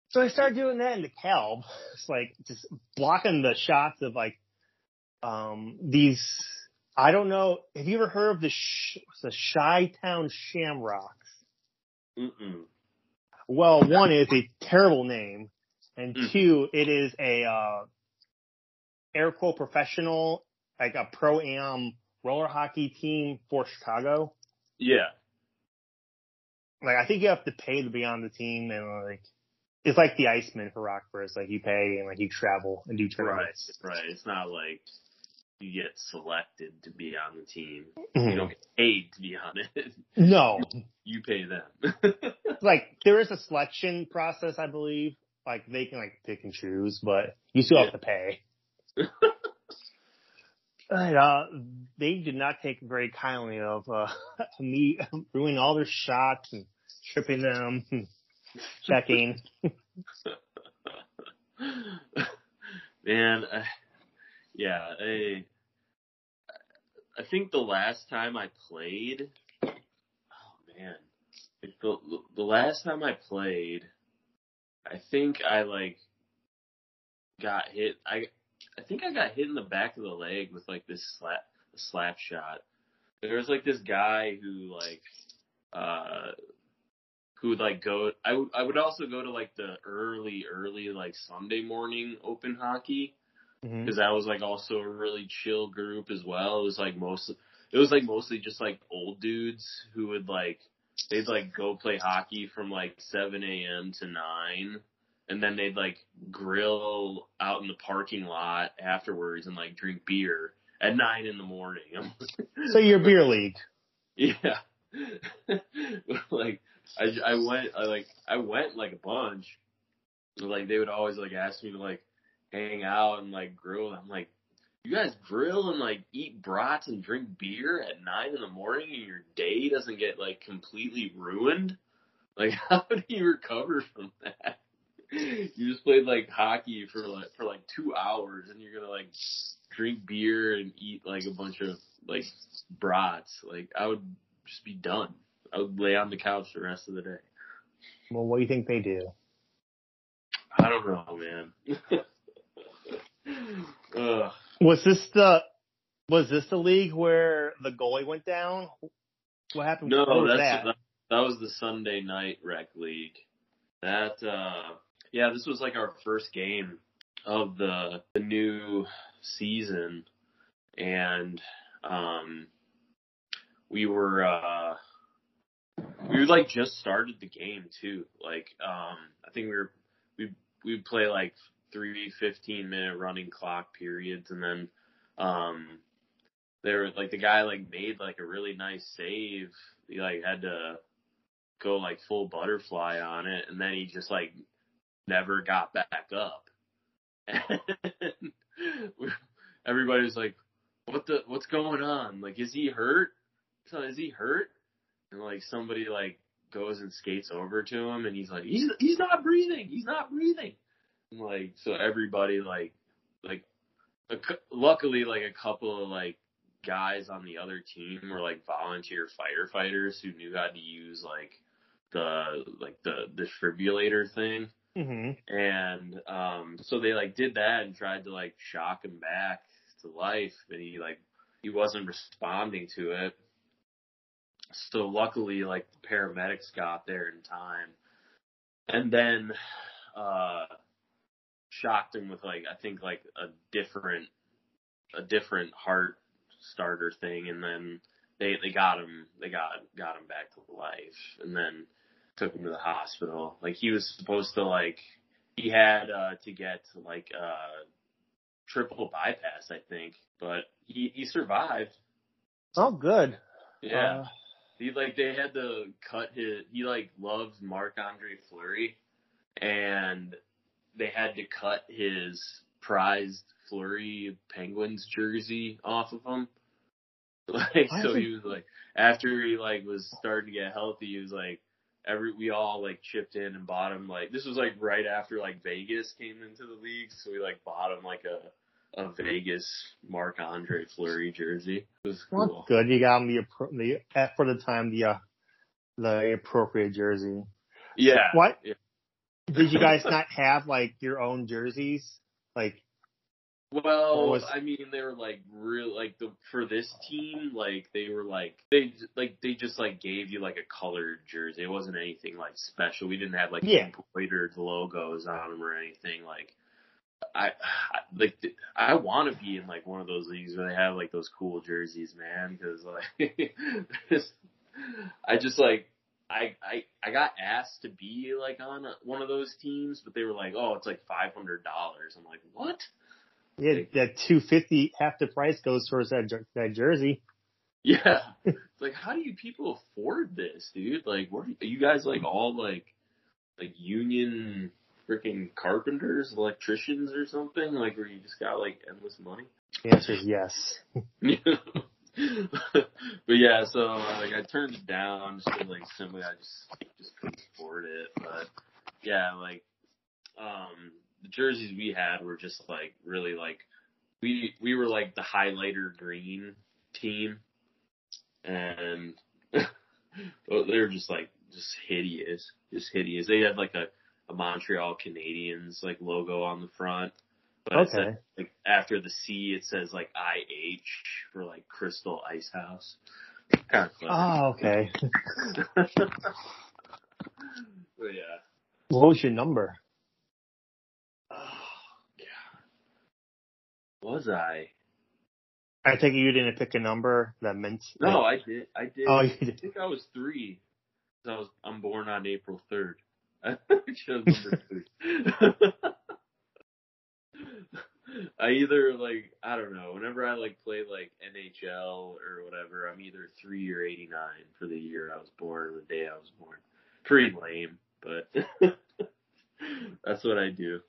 So I started doing that in the Calb. It's just blocking the shots of these, I don't know, have you ever heard of the Chi-Town Shamrocks? Mm-mm. Well, one is a terrible name, and two, it is a air quote professional, a pro-am roller hockey team for Chicago. Yeah. I think you have to pay to be on the team, and it's like the Iceman for Rockford. It's you pay and you travel and do tournaments. Right. It's not you get selected to be on the team. Mm-hmm. You don't get paid to be on it. No. You pay them. There is a selection process, I believe. They can pick and choose, but you still have to pay. And, they did not take very kindly of me ruining all their shots and tripping them. checking. Man, I think the last time I played, the last time I played, I think I got hit. I think I got hit in the back of the leg with this slap shot. There was this guy who who would go. I would also go to the early Sunday morning open hockey, because that was also a really chill group as well. It was mostly just old dudes who would they'd go play hockey from 7 a.m. to 9, and then they'd grill out in the parking lot afterwards and drink beer at 9 in the morning. So your beer league. Yeah. I went a bunch. They would always ask me to hang out and grill. I'm you guys grill and eat brats and drink beer at 9 in the morning, and your day doesn't get completely ruined? How do you recover from that? You just played hockey for 2 hours, and you're gonna drink beer and eat a bunch of brats. I would just be done. I would lay on the couch the rest of the day. Well, what do you think they do? I don't know, man. Was this the league where the goalie went down? What happened? No, that was the Sunday night rec league. That this was our first game of the new season, and we were just started the game too. I think we'd play 3 15-minute running clock periods, and then there the guy made a really nice save. He had to go full butterfly on it, and then he just never got back up. And everybody was what's going on? Is he hurt? Is he hurt? And somebody goes and skates over to him, and he's he's not breathing. He's not breathing. So everybody luckily a couple of guys on the other team were volunteer firefighters who knew how to use the defibrillator thing. Mm-hmm. And so they did that and tried to shock him back to life, and he wasn't responding to it. So luckily the paramedics got there in time, and then shocked him with I think a different heart starter thing, and then they got him back to life, and then took him to the hospital. He was supposed to he had to get triple bypass, I think, but he survived. Oh, good. Yeah, he they had to cut his. He loves Marc-Andre Fleury, and they had to cut his prized Fleury Penguins jersey off of him. So he was after he was starting to get healthy, he was we all chipped in and bought him this was right after Vegas came into the league, so we bought him a Vegas Marc-Andre Fleury jersey. It was cool. Well, good, you got him the appropriate jersey. Yeah. What? Yeah. Did you guys not have your own jerseys? They were real for this team they were they just gave you a colored jersey. It wasn't anything special. We didn't have embroidered logos on them or anything. I want to be in one of those leagues where they have those cool jerseys, man, because I got asked to be on one of those teams, but they were oh, it's $500. I'm what? Yeah, that $250, half the price goes towards that jersey. Yeah, it's how do you people afford this, dude? What are you guys all union freaking carpenters, electricians, or something? Where you just got endless money? The answer is yes. But yeah, so like I turned it down just to, like, simply I just couldn't afford it. But yeah, like the jerseys we had were just like really like we were like the highlighter green team, and they were just like just hideous. They had like a Montreal Canadiens like logo on the front. But okay. It said, like, after the C, it says, like, IH for, like, Crystal Ice House. Kind of clever. Oh, okay. But, yeah. What was your number? Oh, God. Was I? I take it you didn't pick a number that meant... No, I did. I did. Oh, you did. I think I was 3. I'm born on April 3rd. I chose number 3. I either, like, I don't know, whenever I, like, play, like, NHL or whatever, I'm either 3 or 89 for the year I was born or the day I was born. Pretty lame, but that's what I do.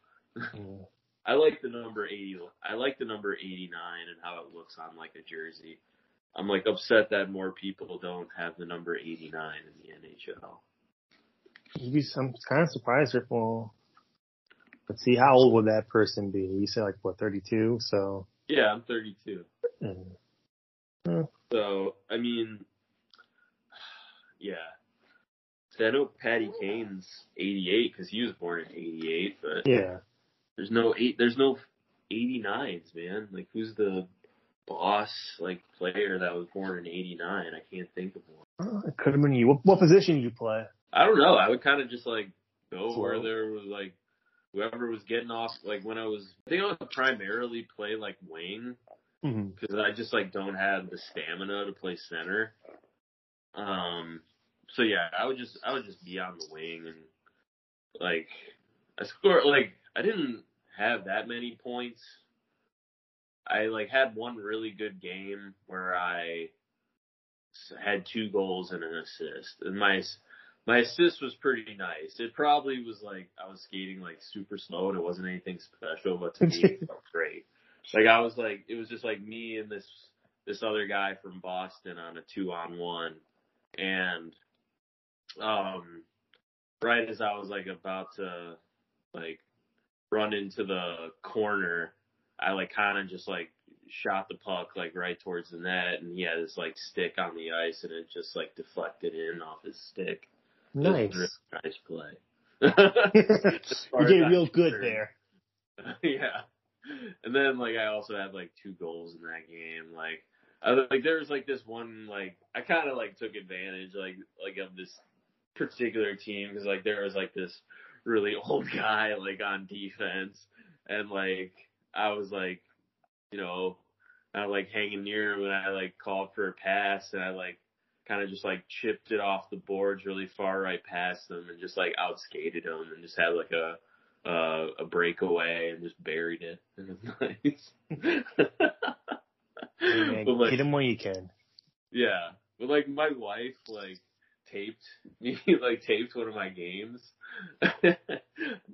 I like the number 80. I like the number 89 and how it looks on, like, a jersey. I'm, like, upset that more people don't have the number 89 in the NHL. I'm kind of surprised if we'll... Let's see, how old would that person be? You said, like, what, 32? So yeah, I'm 32. So, I mean, yeah. So I know Patty Kane's 88 because he was born in 88, but yeah, there's no 89s, man. Like, who's the boss, like, player that was born in 89? I can't think of one. It could have been you. What position did you play? I don't know. I would kind of just, like, go where there was, like, whoever was getting off, like, when I think I would primarily play, like, wing, because I just, like, don't have the stamina to play center. So, yeah, I would just be on the wing, and, like, I scored, like, I didn't have that many points. I, like, had one really good game where I had 2 goals and an assist, and my assist was pretty nice. It probably was, like, I was skating, like, super slow, and it wasn't anything special, but to me, it felt great. Like, I was, like, it was just, like, me and this other guy from Boston on a 2-on-1, and right as I was, like, about to, like, run into the corner, I, like, kind of just, like, shot the puck, like, right towards the net, and he had his, like, stick on the ice, and it just, like, deflected in off his stick. Nice. Really nice play. You did real good there. Yeah. And then, like, I also had, like, 2 goals in that game. Like, there was, like, this one, like, I kind of, like, took advantage, like of this particular team because, like, there was, like, this really old guy, like, on defense. And, like, I was, like, you know, I, like, hanging near him and I, like, called for a pass and I, like, kind of just, like, chipped it off the boards really far right past them and just, like, outskated them and just had, like, a breakaway and just buried it. And it was nice. Yeah, but, like, get him when you can. Yeah. But, like, my wife, like, taped one of my games. I'm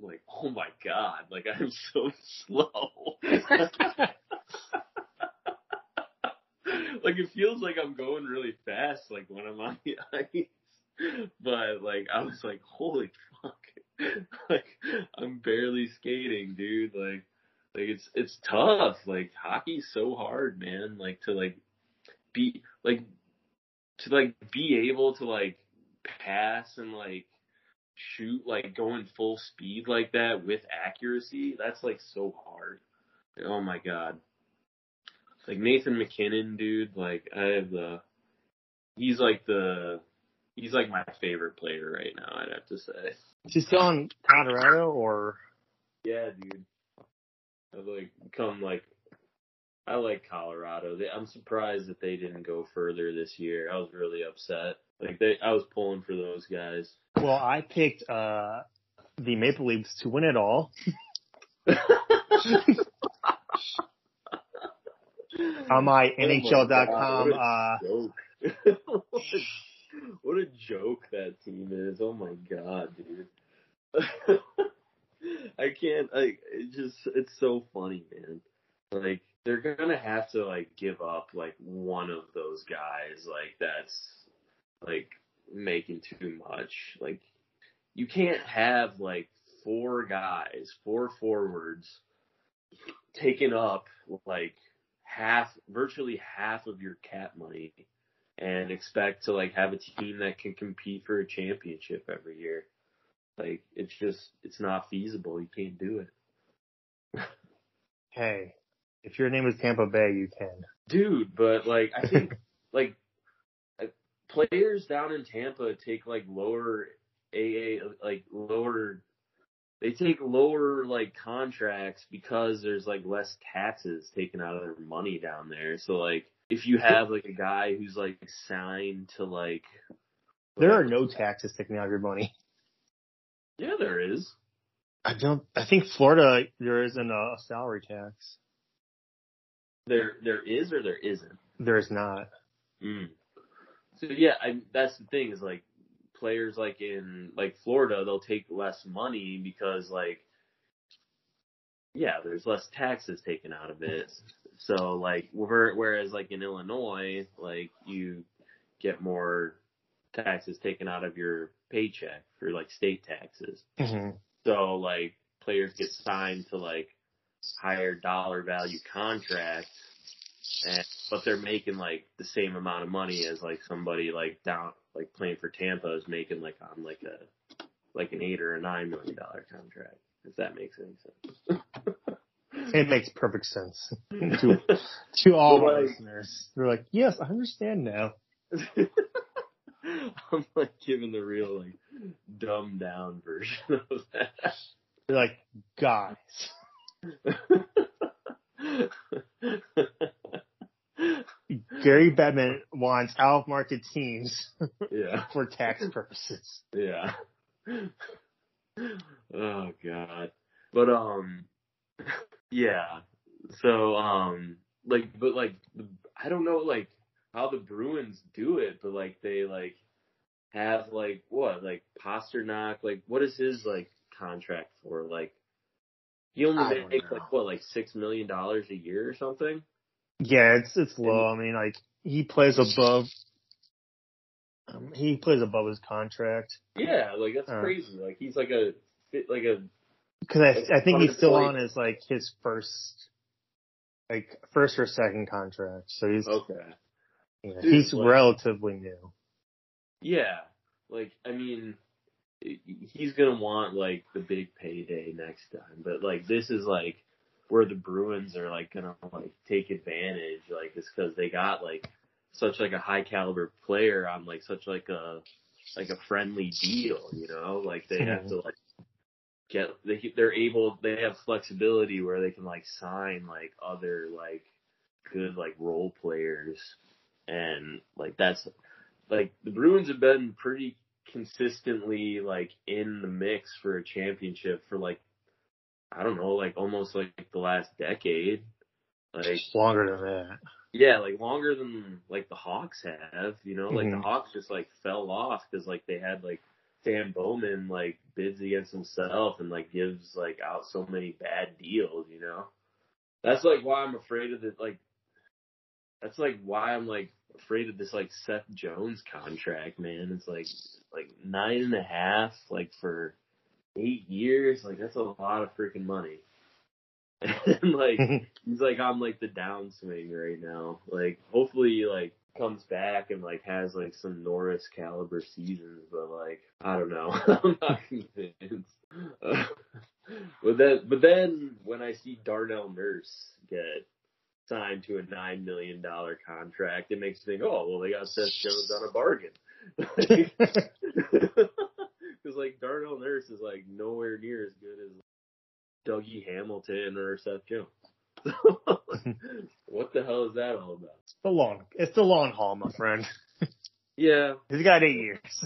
like, oh, my God. Like, I'm so slow. Like, it feels like I'm going really fast, like, when I'm on the ice. But, like, I was like, holy fuck. Like, I'm barely skating, dude. Like it's tough. Like, hockey's so hard, man. Like, to be able to, like, pass and, like, shoot, like, going full speed like that with accuracy, that's, like, so hard. Like, oh, my God. Like, Nathan McKinnon, dude, like, he's, like, my favorite player right now, I'd have to say. Is he still in Colorado, or? Yeah, dude. I like Colorado. I'm surprised that they didn't go further this year. I was really upset. Like, I was pulling for those guys. Well, I picked, the Maple Leafs to win it all. On my NHL.com. What a joke that team is. Oh, my God, dude. I can't, like, it's so funny, man. Like, they're going to have to, like, give up, like, one of those guys, like, that's, like, making too much. Like, you can't have, like, four guys, four forwards taking up, like, virtually half of your cap money and expect to, like, have a team that can compete for a championship every year. Like, it's just, it's not feasible. You can't do it. Hey, if your name is Tampa Bay, you can. Dude, but, like, I think, like, players down in Tampa take, like, lower like contracts because there's, like, less taxes taken out of their money down there. So, like, if you have, like, a guy who's, like, signed to, like, there are no taxes taken out of your money. Yeah, there is. I think Florida, there isn't a salary tax. There is or there isn't? There is not. Mm. So, yeah, that's the thing is, like, players, like, in, like, Florida, they'll take less money because, like, yeah, there's less taxes taken out of it. So, like, whereas, like, in Illinois, like, you get more taxes taken out of your paycheck for, like, state taxes. Mm-hmm. So, like, players get signed to, like, higher dollar value contracts, but they're making, like, the same amount of money as, like, somebody, like, down, like, playing for Tampa is making, like, on, like, a, like, an $8 or $9 million contract, if that makes any sense. It makes perfect sense to all my listeners. They're like, yes, I understand now. I'm, like, giving the real, like, dumbed down version of that. They're like, guys. Gary Bettman wants out-of-market teams for tax purposes. Yeah. Oh, God. But, yeah. So, like, but, like, I don't know, like, how the Bruins do it, but, like, they, like, have, like, what? Like, Pasternak, like, what is his, like, contract for? Like, he only makes, like, what, like, $6 million a year or something? Yeah, it's low. I mean, like, he plays above his contract. Yeah, like, that's crazy. Like, he's like a. Because I think he's still on his, like, his first or second contract. So he's okay. Yeah, dude, he's, like, relatively new. Yeah, like, I mean, he's gonna want, like, the big payday next time, but, like, this is, like, where the Bruins are, like, gonna, like, take advantage, like, it's because they got, like, such, like, a high caliber player on, like, such, like, a friendly deal, you know, like, they have to, like, they have flexibility where they can, like, sign, like, other, like, good, like, role players, and, like, that's, like, the Bruins have been pretty consistently, like, in the mix for a championship for, like, I don't know, like, almost, like, the last decade. Like, longer than that. Yeah, like, longer than, like, the Hawks have, you know? Like, the Hawks just, like, fell off because, like, they had, like, Sam Bowman, like, bids against himself and, like, gives, like, out so many bad deals, you know? That's, like, why I'm afraid of it, like, that's, like, why I'm, like, afraid of this, like, Seth Jones contract, man. It's, like 9.5, like, for 8 years, like, that's a lot of freaking money. And, like, he's, like, on, like, the downswing right now. Like, hopefully he, like, comes back and, like, has, like, some Norris caliber seasons, but, like, I don't know. I'm not convinced. But then when I see Darnell Nurse get signed to a $9 million contract, it makes me think, oh, well, they got Seth Jones on a bargain. Because, like, Darnell Nurse is, like, nowhere near as good as Dougie Hamilton or Seth Jones. So, like, what the hell is that all about? It's the long haul, my friend. Yeah. He's got 8 years.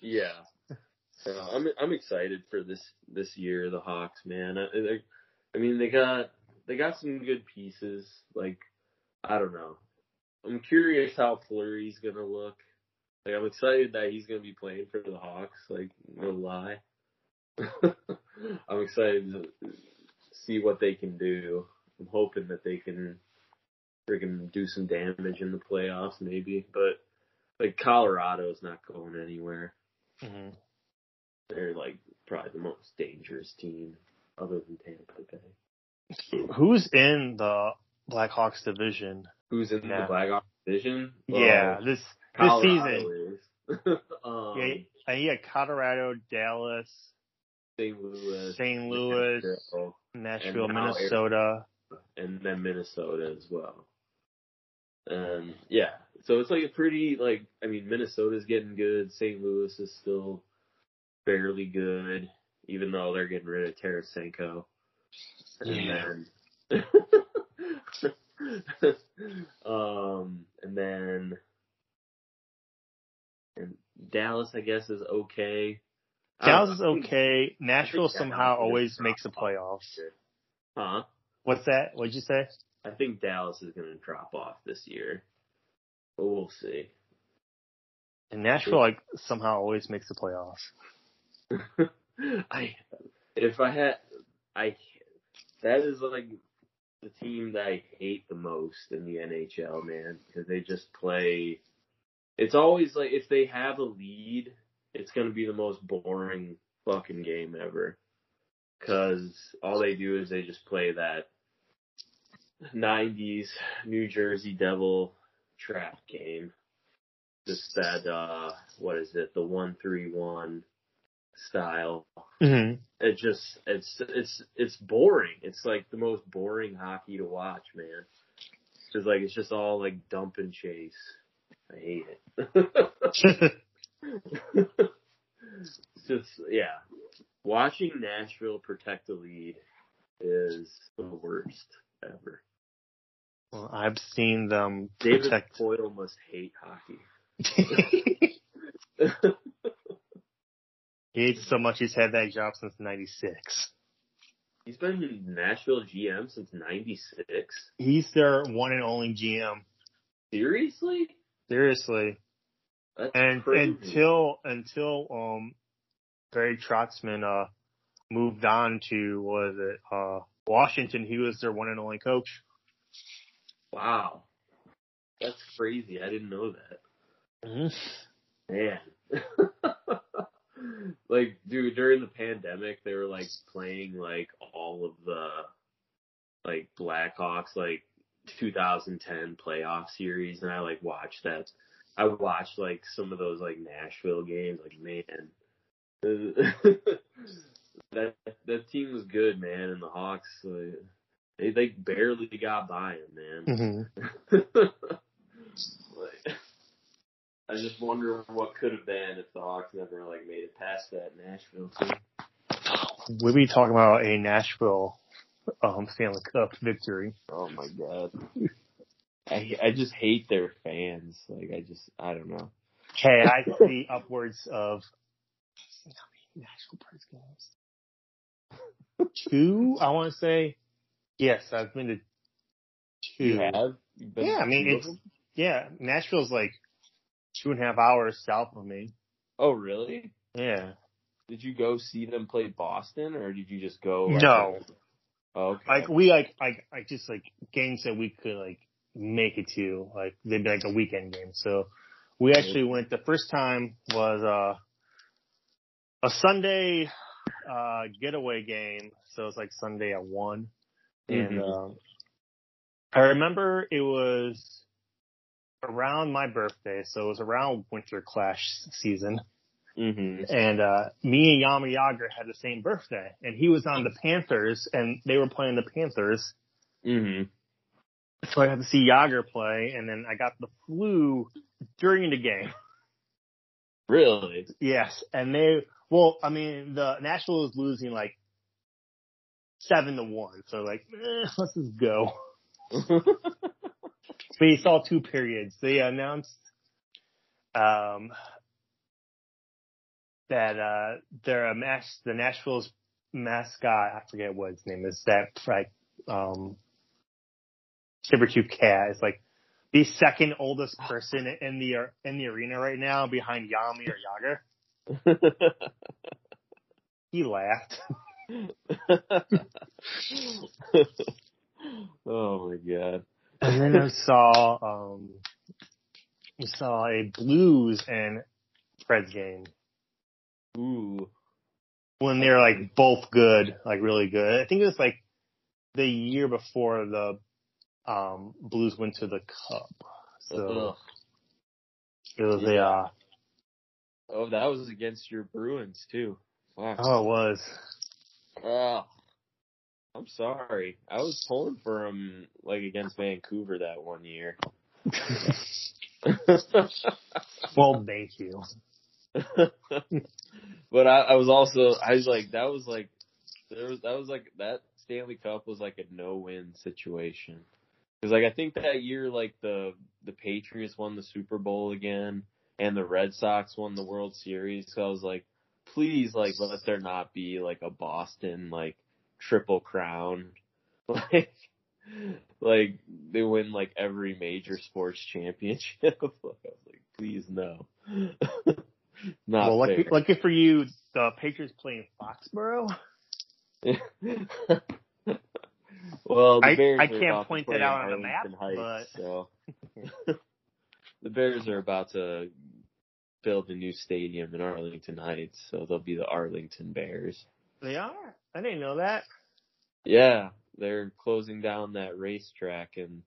Yeah. So, I'm excited for this year, the Hawks, man. I mean, they got some good pieces. Like, I don't know. I'm curious how Fleury's going to look. Like, I'm excited that he's going to be playing for the Hawks. Like, no lie. I'm excited to see what they can do. I'm hoping that they can freaking do some damage in the playoffs maybe. But, like, Colorado's not going anywhere. Mm-hmm. They're, like, probably the most dangerous team other than Tampa Bay. Who's in the Blackhawks division? Who's in the Blackhawks division? Well, yeah, this season. Yeah, Colorado, Dallas, St. Louis, Nashville, Minnesota. And then Minnesota as well. Yeah, so it's like a pretty, like, I mean, Minnesota's getting good. St. Louis is still fairly good, even though they're getting rid of Tarasenko. And Dallas, I guess, is okay. Dallas is okay. Nashville somehow always makes the playoffs. Huh? What's that? What'd you say? I think Dallas is going to drop off this year. But we'll see. And Nashville, like, somehow always makes the playoffs. That is, like, the team that I hate the most in the NHL, man, because they just play. It's always like if they have a lead, it's going to be the most boring fucking game ever. Because all they do is they just play that 90s New Jersey Devil trap game. Just that, what is it? The 1-3-1 style. Mm-hmm. It just, it's boring. It's like the most boring hockey to watch, man. Because, like, it's just all like dump and chase. I hate it. It's just, yeah. Watching Nashville protect the lead is the worst ever. Well, I've seen them protect. David Poyle must hate hockey. He hates so much he's had that job since 96. He's been Nashville GM since 96? He's their one and only GM. Seriously. That's crazy. Until Barry Trotzman moved on to Washington, he was their one and only coach. Wow. That's crazy. I didn't know that. Mm-hmm. Man. Like, dude, during the pandemic they were like playing like all of the like Blackhawks like 2010 playoff series, and I like watched that. I watched like some of those like Nashville games. Like, man, that team was good, man. And the Hawks, like, they barely got by it, man. Mm-hmm. Like, I just wonder what could have been if the Hawks never like made it past that Nashville team. We'll be talking about a Nashville Stanley Cup victory. Oh my god. I just hate their fans. Like, I don't know. Hey, I see upwards of how many Nashville Prize games? 2, I want to say. Yes, I've been to 2. You have? Yeah, I mean, Nashville's like 2.5 hours south of me. Oh, really? Yeah. Did you go see them play Boston, or did you just go? No. Okay. Like, we like games that we could like make it to, like they'd be like a weekend game. So we actually went. The first time was a Sunday getaway game. So it's like Sunday at 1:00, and I remember it was around my birthday, so it was around Winter Clash season. Mm-hmm. And me and Yama Yager had the same birthday, and he was on the Panthers, and they were playing the Panthers. Mm-hmm. So I had to see Yager play, and then I got the flu during the game. Really? Yes. And the Nashville was losing like 7-1, so like, let's just go. But you saw 2 periods. They announced that the Nashville's mascot, I forget what his name is, that like Sabertooth Cat is like the second oldest person in the arena right now, behind Yami or Yager. He laughed. Oh my god! And then I saw a Blues and Preds game. Ooh. When they were like both good, like really good. I think it was like the year before the Blues went to the Cup. So it was a oh, that was against your Bruins too. Wow. Oh, it was. I'm sorry. I was pulling for him like against Vancouver that one year. Well, thank you. But I was also, I was like, that was like, there was, that was like, that Stanley Cup was like a no-win situation. Because like, I think that year, like the Patriots won the Super Bowl again, and the Red Sox won the World Series. So I was like, please, like, let there not be like a Boston, like, triple crown. Like they win like every major sports championship. I was like, please no. Not well, lucky for you, the Patriots play in Foxborough. Well, the Bears I can't point that out on the map, Heights, but so. The Bears are about to build a new stadium in Arlington Heights, so they'll be the Arlington Bears. They are? I didn't know that. Yeah, they're closing down that racetrack, and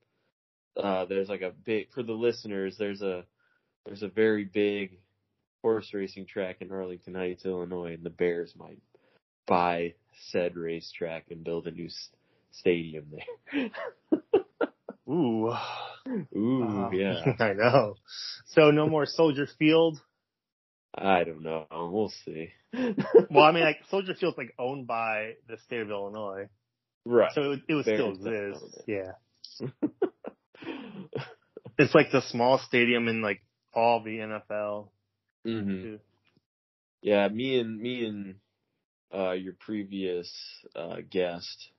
there's like a big, for the listeners, there's a very big horse racing track in Arlington Heights, Illinois, and the Bears might buy said racetrack and build a new stadium there. Ooh. Ooh, yeah. I know. So no more Soldier Field? I don't know. We'll see. Well, I mean, like, Soldier Field's like owned by the state of Illinois. Right. So it would still exist. Yeah. It's like the small stadium in like all the NFL. Mm-hmm. Yeah, me and your previous guest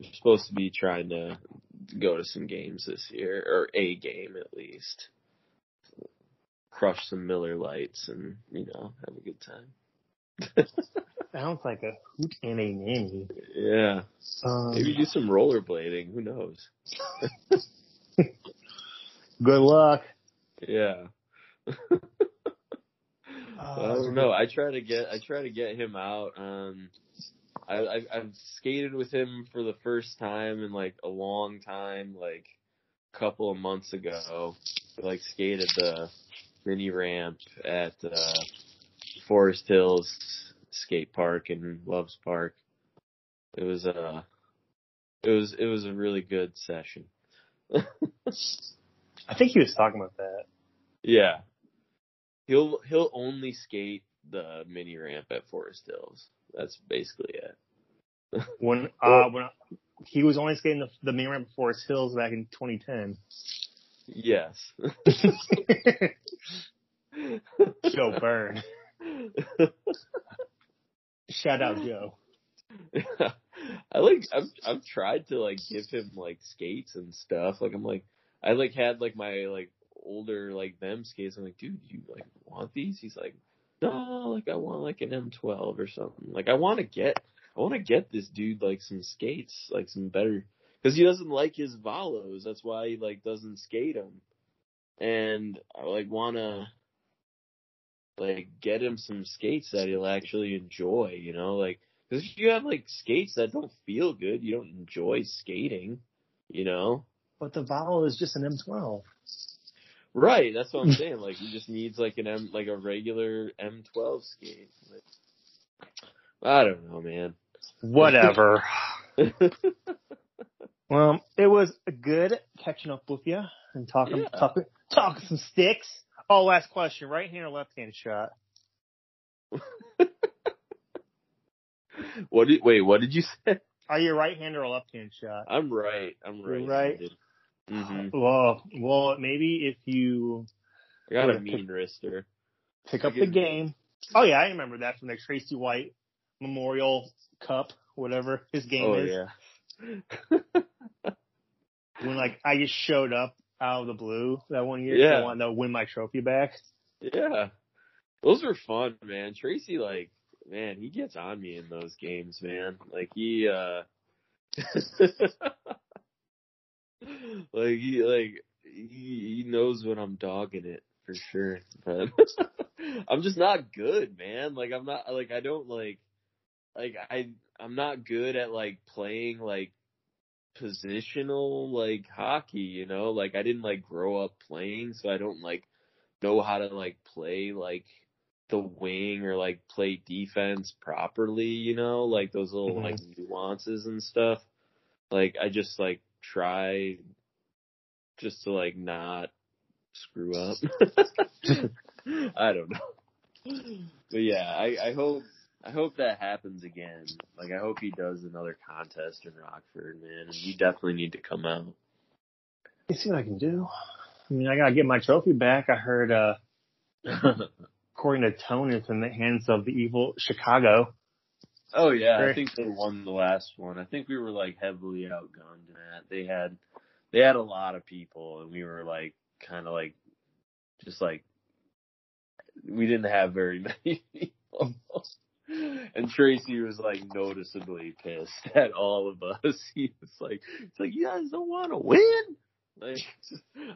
were supposed to be trying to go to some games this year, or a game at least. Crush some Miller Lights and, you know, have a good time. Sounds like a hoot and a nanny. Yeah. Maybe do some rollerblading. Who knows? Good luck. Yeah. I don't know. I try to get him out. I've skated with him for the first time in like a long time, like a couple of months ago. Like skated the mini ramp at Forest Hills Skate Park in Loves Park. It was a really good session. I think he was talking about that. Yeah. He'll only skate the mini ramp at Forest Hills. That's basically it. when he was only skating the mini ramp at Forest Hills back in 2010. Yes. Joe Byrne. Shout out Joe. I like. I've tried to like give him like skates and stuff. Like I'm like I like had like my like. Older like them skates. I'm like, dude, you like want these? He's like, no, like I want like an M12 or something. Like I want to get this dude like some skates, like some better, because he doesn't like his Volos. That's why he like doesn't skate them. And I like want to like get him some skates that he'll actually enjoy. You know, like because if you have like skates that don't feel good, you don't enjoy skating. You know. But the Volo is just an M12. Right, that's what I'm saying. Like, he just needs like a regular M12 skate. Like, I don't know, man. Whatever. Well, it was good catching up with you and talking some sticks. Oh, last question: right hand or left hand shot? What did you say? Are you a right hand or a left hand shot? I'm right. I'm right. You're right. Mm-hmm. Well, maybe if you got a mean wrister, pick up the game. Oh yeah, I remember that from the Tracy White Memorial Cup, whatever his game is. Oh yeah. When like I just showed up out of the blue that one year, I wanted to win my trophy back. Yeah, those were fun, man. Tracy, like, man, he gets on me in those games, man. Like he. He knows when I'm dogging it for sure. But I'm just not good, man. I'm not good at playing positional hockey, you know? I didn't grow up playing, so I don't know how to play the wing or play defense properly, you know? Those little nuances and stuff. I just try just to not screw up. I don't know. But yeah, I hope that happens again. I hope he does another contest in Rockford, man. You definitely need to come out. Let's see what I can do. I mean, I gotta get my trophy back. I heard, according to Tone, it's in the hands of the evil Chicago. Oh yeah, I think they won the last one. I think we were heavily outgunned in that. They had a lot of people, and we were we didn't have very many people. And Tracy was noticeably pissed at all of us. He was it's you guys don't want to win.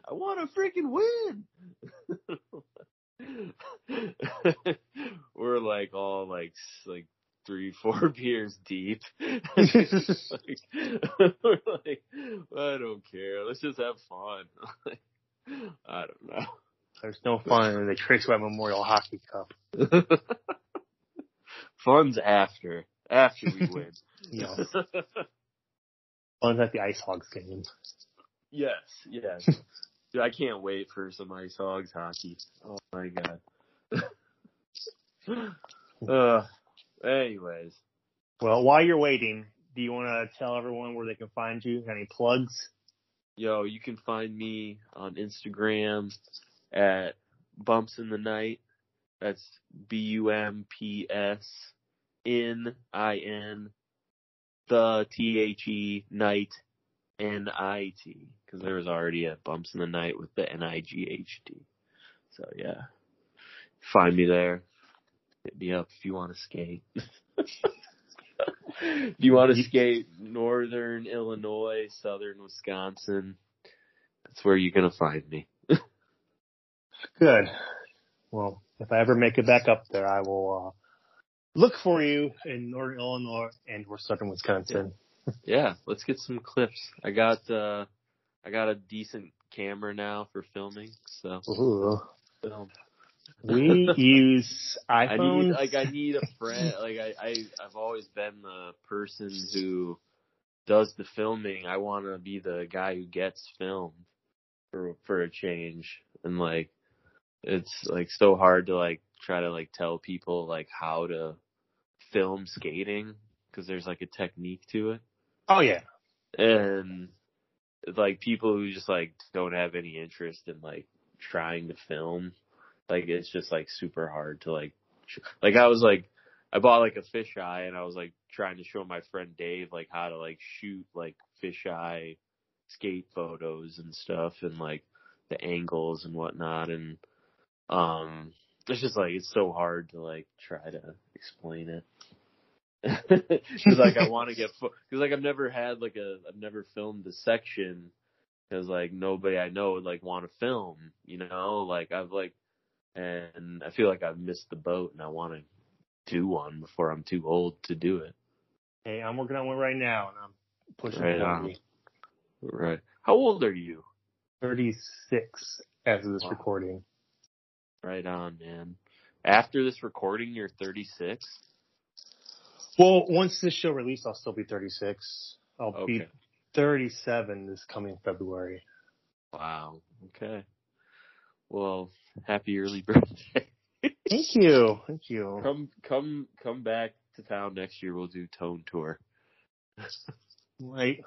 I want to freaking win. We're all three, four beers deep. We're I don't care. Let's just have fun. I don't know. There's no fun in the Tracy White Memorial Hockey Cup. Fun's after we win. Yeah. Fun's at the Ice Hogs game. Yes. Dude, I can't wait for some Ice Hogs hockey. Oh my god. Anyways. Well, while you're waiting, do you want to tell everyone where they can find you? Any plugs? Yo, you can find me on Instagram at Bumps in the Night. That's BUMPSNIN the THE night NIT, because there was already a Bumps in the Night with the NIGHT. So yeah, find me there. Hit me up if you want to skate. If you want to skate northern Illinois, southern Wisconsin, that's where you're going to find me. Good. Well, if I ever make it back up there, I will look for you in northern Illinois and we're southern Wisconsin. Yeah, let's get some clips. I got a decent camera now for filming, so. Ooh. We use iPhones. I need a friend. I've always been the person who does the filming. I want to be the guy who gets filmed for a change. And it's so hard to try to tell people how to film skating, because there's a technique to it. Oh yeah. And people who just don't have any interest in trying to film. It's just, super hard to, I was, I bought, a fisheye, and I was, trying to show my friend Dave, how to, shoot, fisheye skate photos and stuff, and, the angles and whatnot, and, it's just, it's so hard to, try to explain it. Because, I want to get, because, I've never had, I've never filmed a section, because, nobody I know would, want to film, you know, and I feel I've missed the boat, and I want to do one before I'm too old to do it. Hey, I'm working on one right now, and I'm pushing it on me. Right. How old are you? 36 as of this recording. Right on, man. After this recording, you're 36? Well, once this show releases, I'll still be 36. I'll be 37 this coming February. Wow. Okay. Well, happy early birthday. Thank you. Thank you. Come back to town next year. We'll do Tone Tour. Right.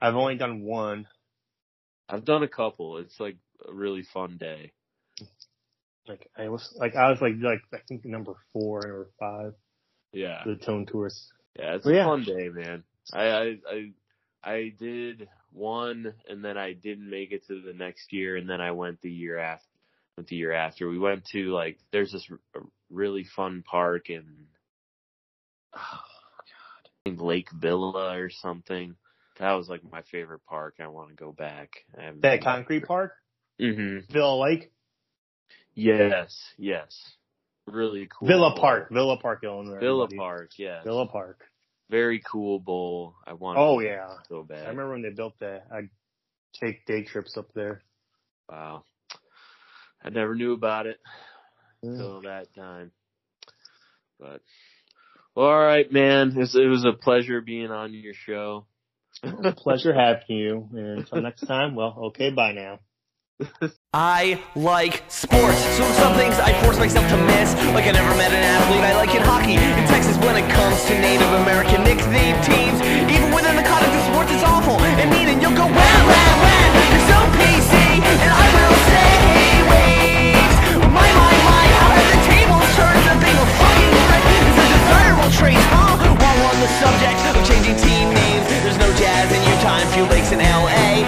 I've only done one. I've done a couple. It's a really fun day. I was I think number 4 or 5. Yeah. The Tone Tours. Yeah, it's a fun day, man. I did one, and then I didn't make it to the next year, and then I went the year after. We went to, there's this really fun park in Lake Villa or something. That was like my favorite park. I want to go back. That concrete park? Mm-hmm. Villa Lake? Yes, yes. Really cool. Villa Park, Illinois. Villa Park, yes. Villa Park. Very cool bowl. I want to go back. I remember when they built that. I'd take day trips up there. Wow. I never knew about it until that time. But, all right, man. It was a pleasure being on your show. Pleasure having you. And until next time, okay, bye now. I like sports, so some things I force myself to miss. Like I never met an athlete I like in hockey in Texas. When it comes to Native American nickname teams, even within the context of sports, it's awful and mean. And you'll go, wah, wah, wah. You're so PC, and I will say, hey, waves. My, how did the tables turn to being a fucking threat? It's a desirable trait, huh? While on the subject of changing team names, there's no jazz in your time, few lakes in L.A.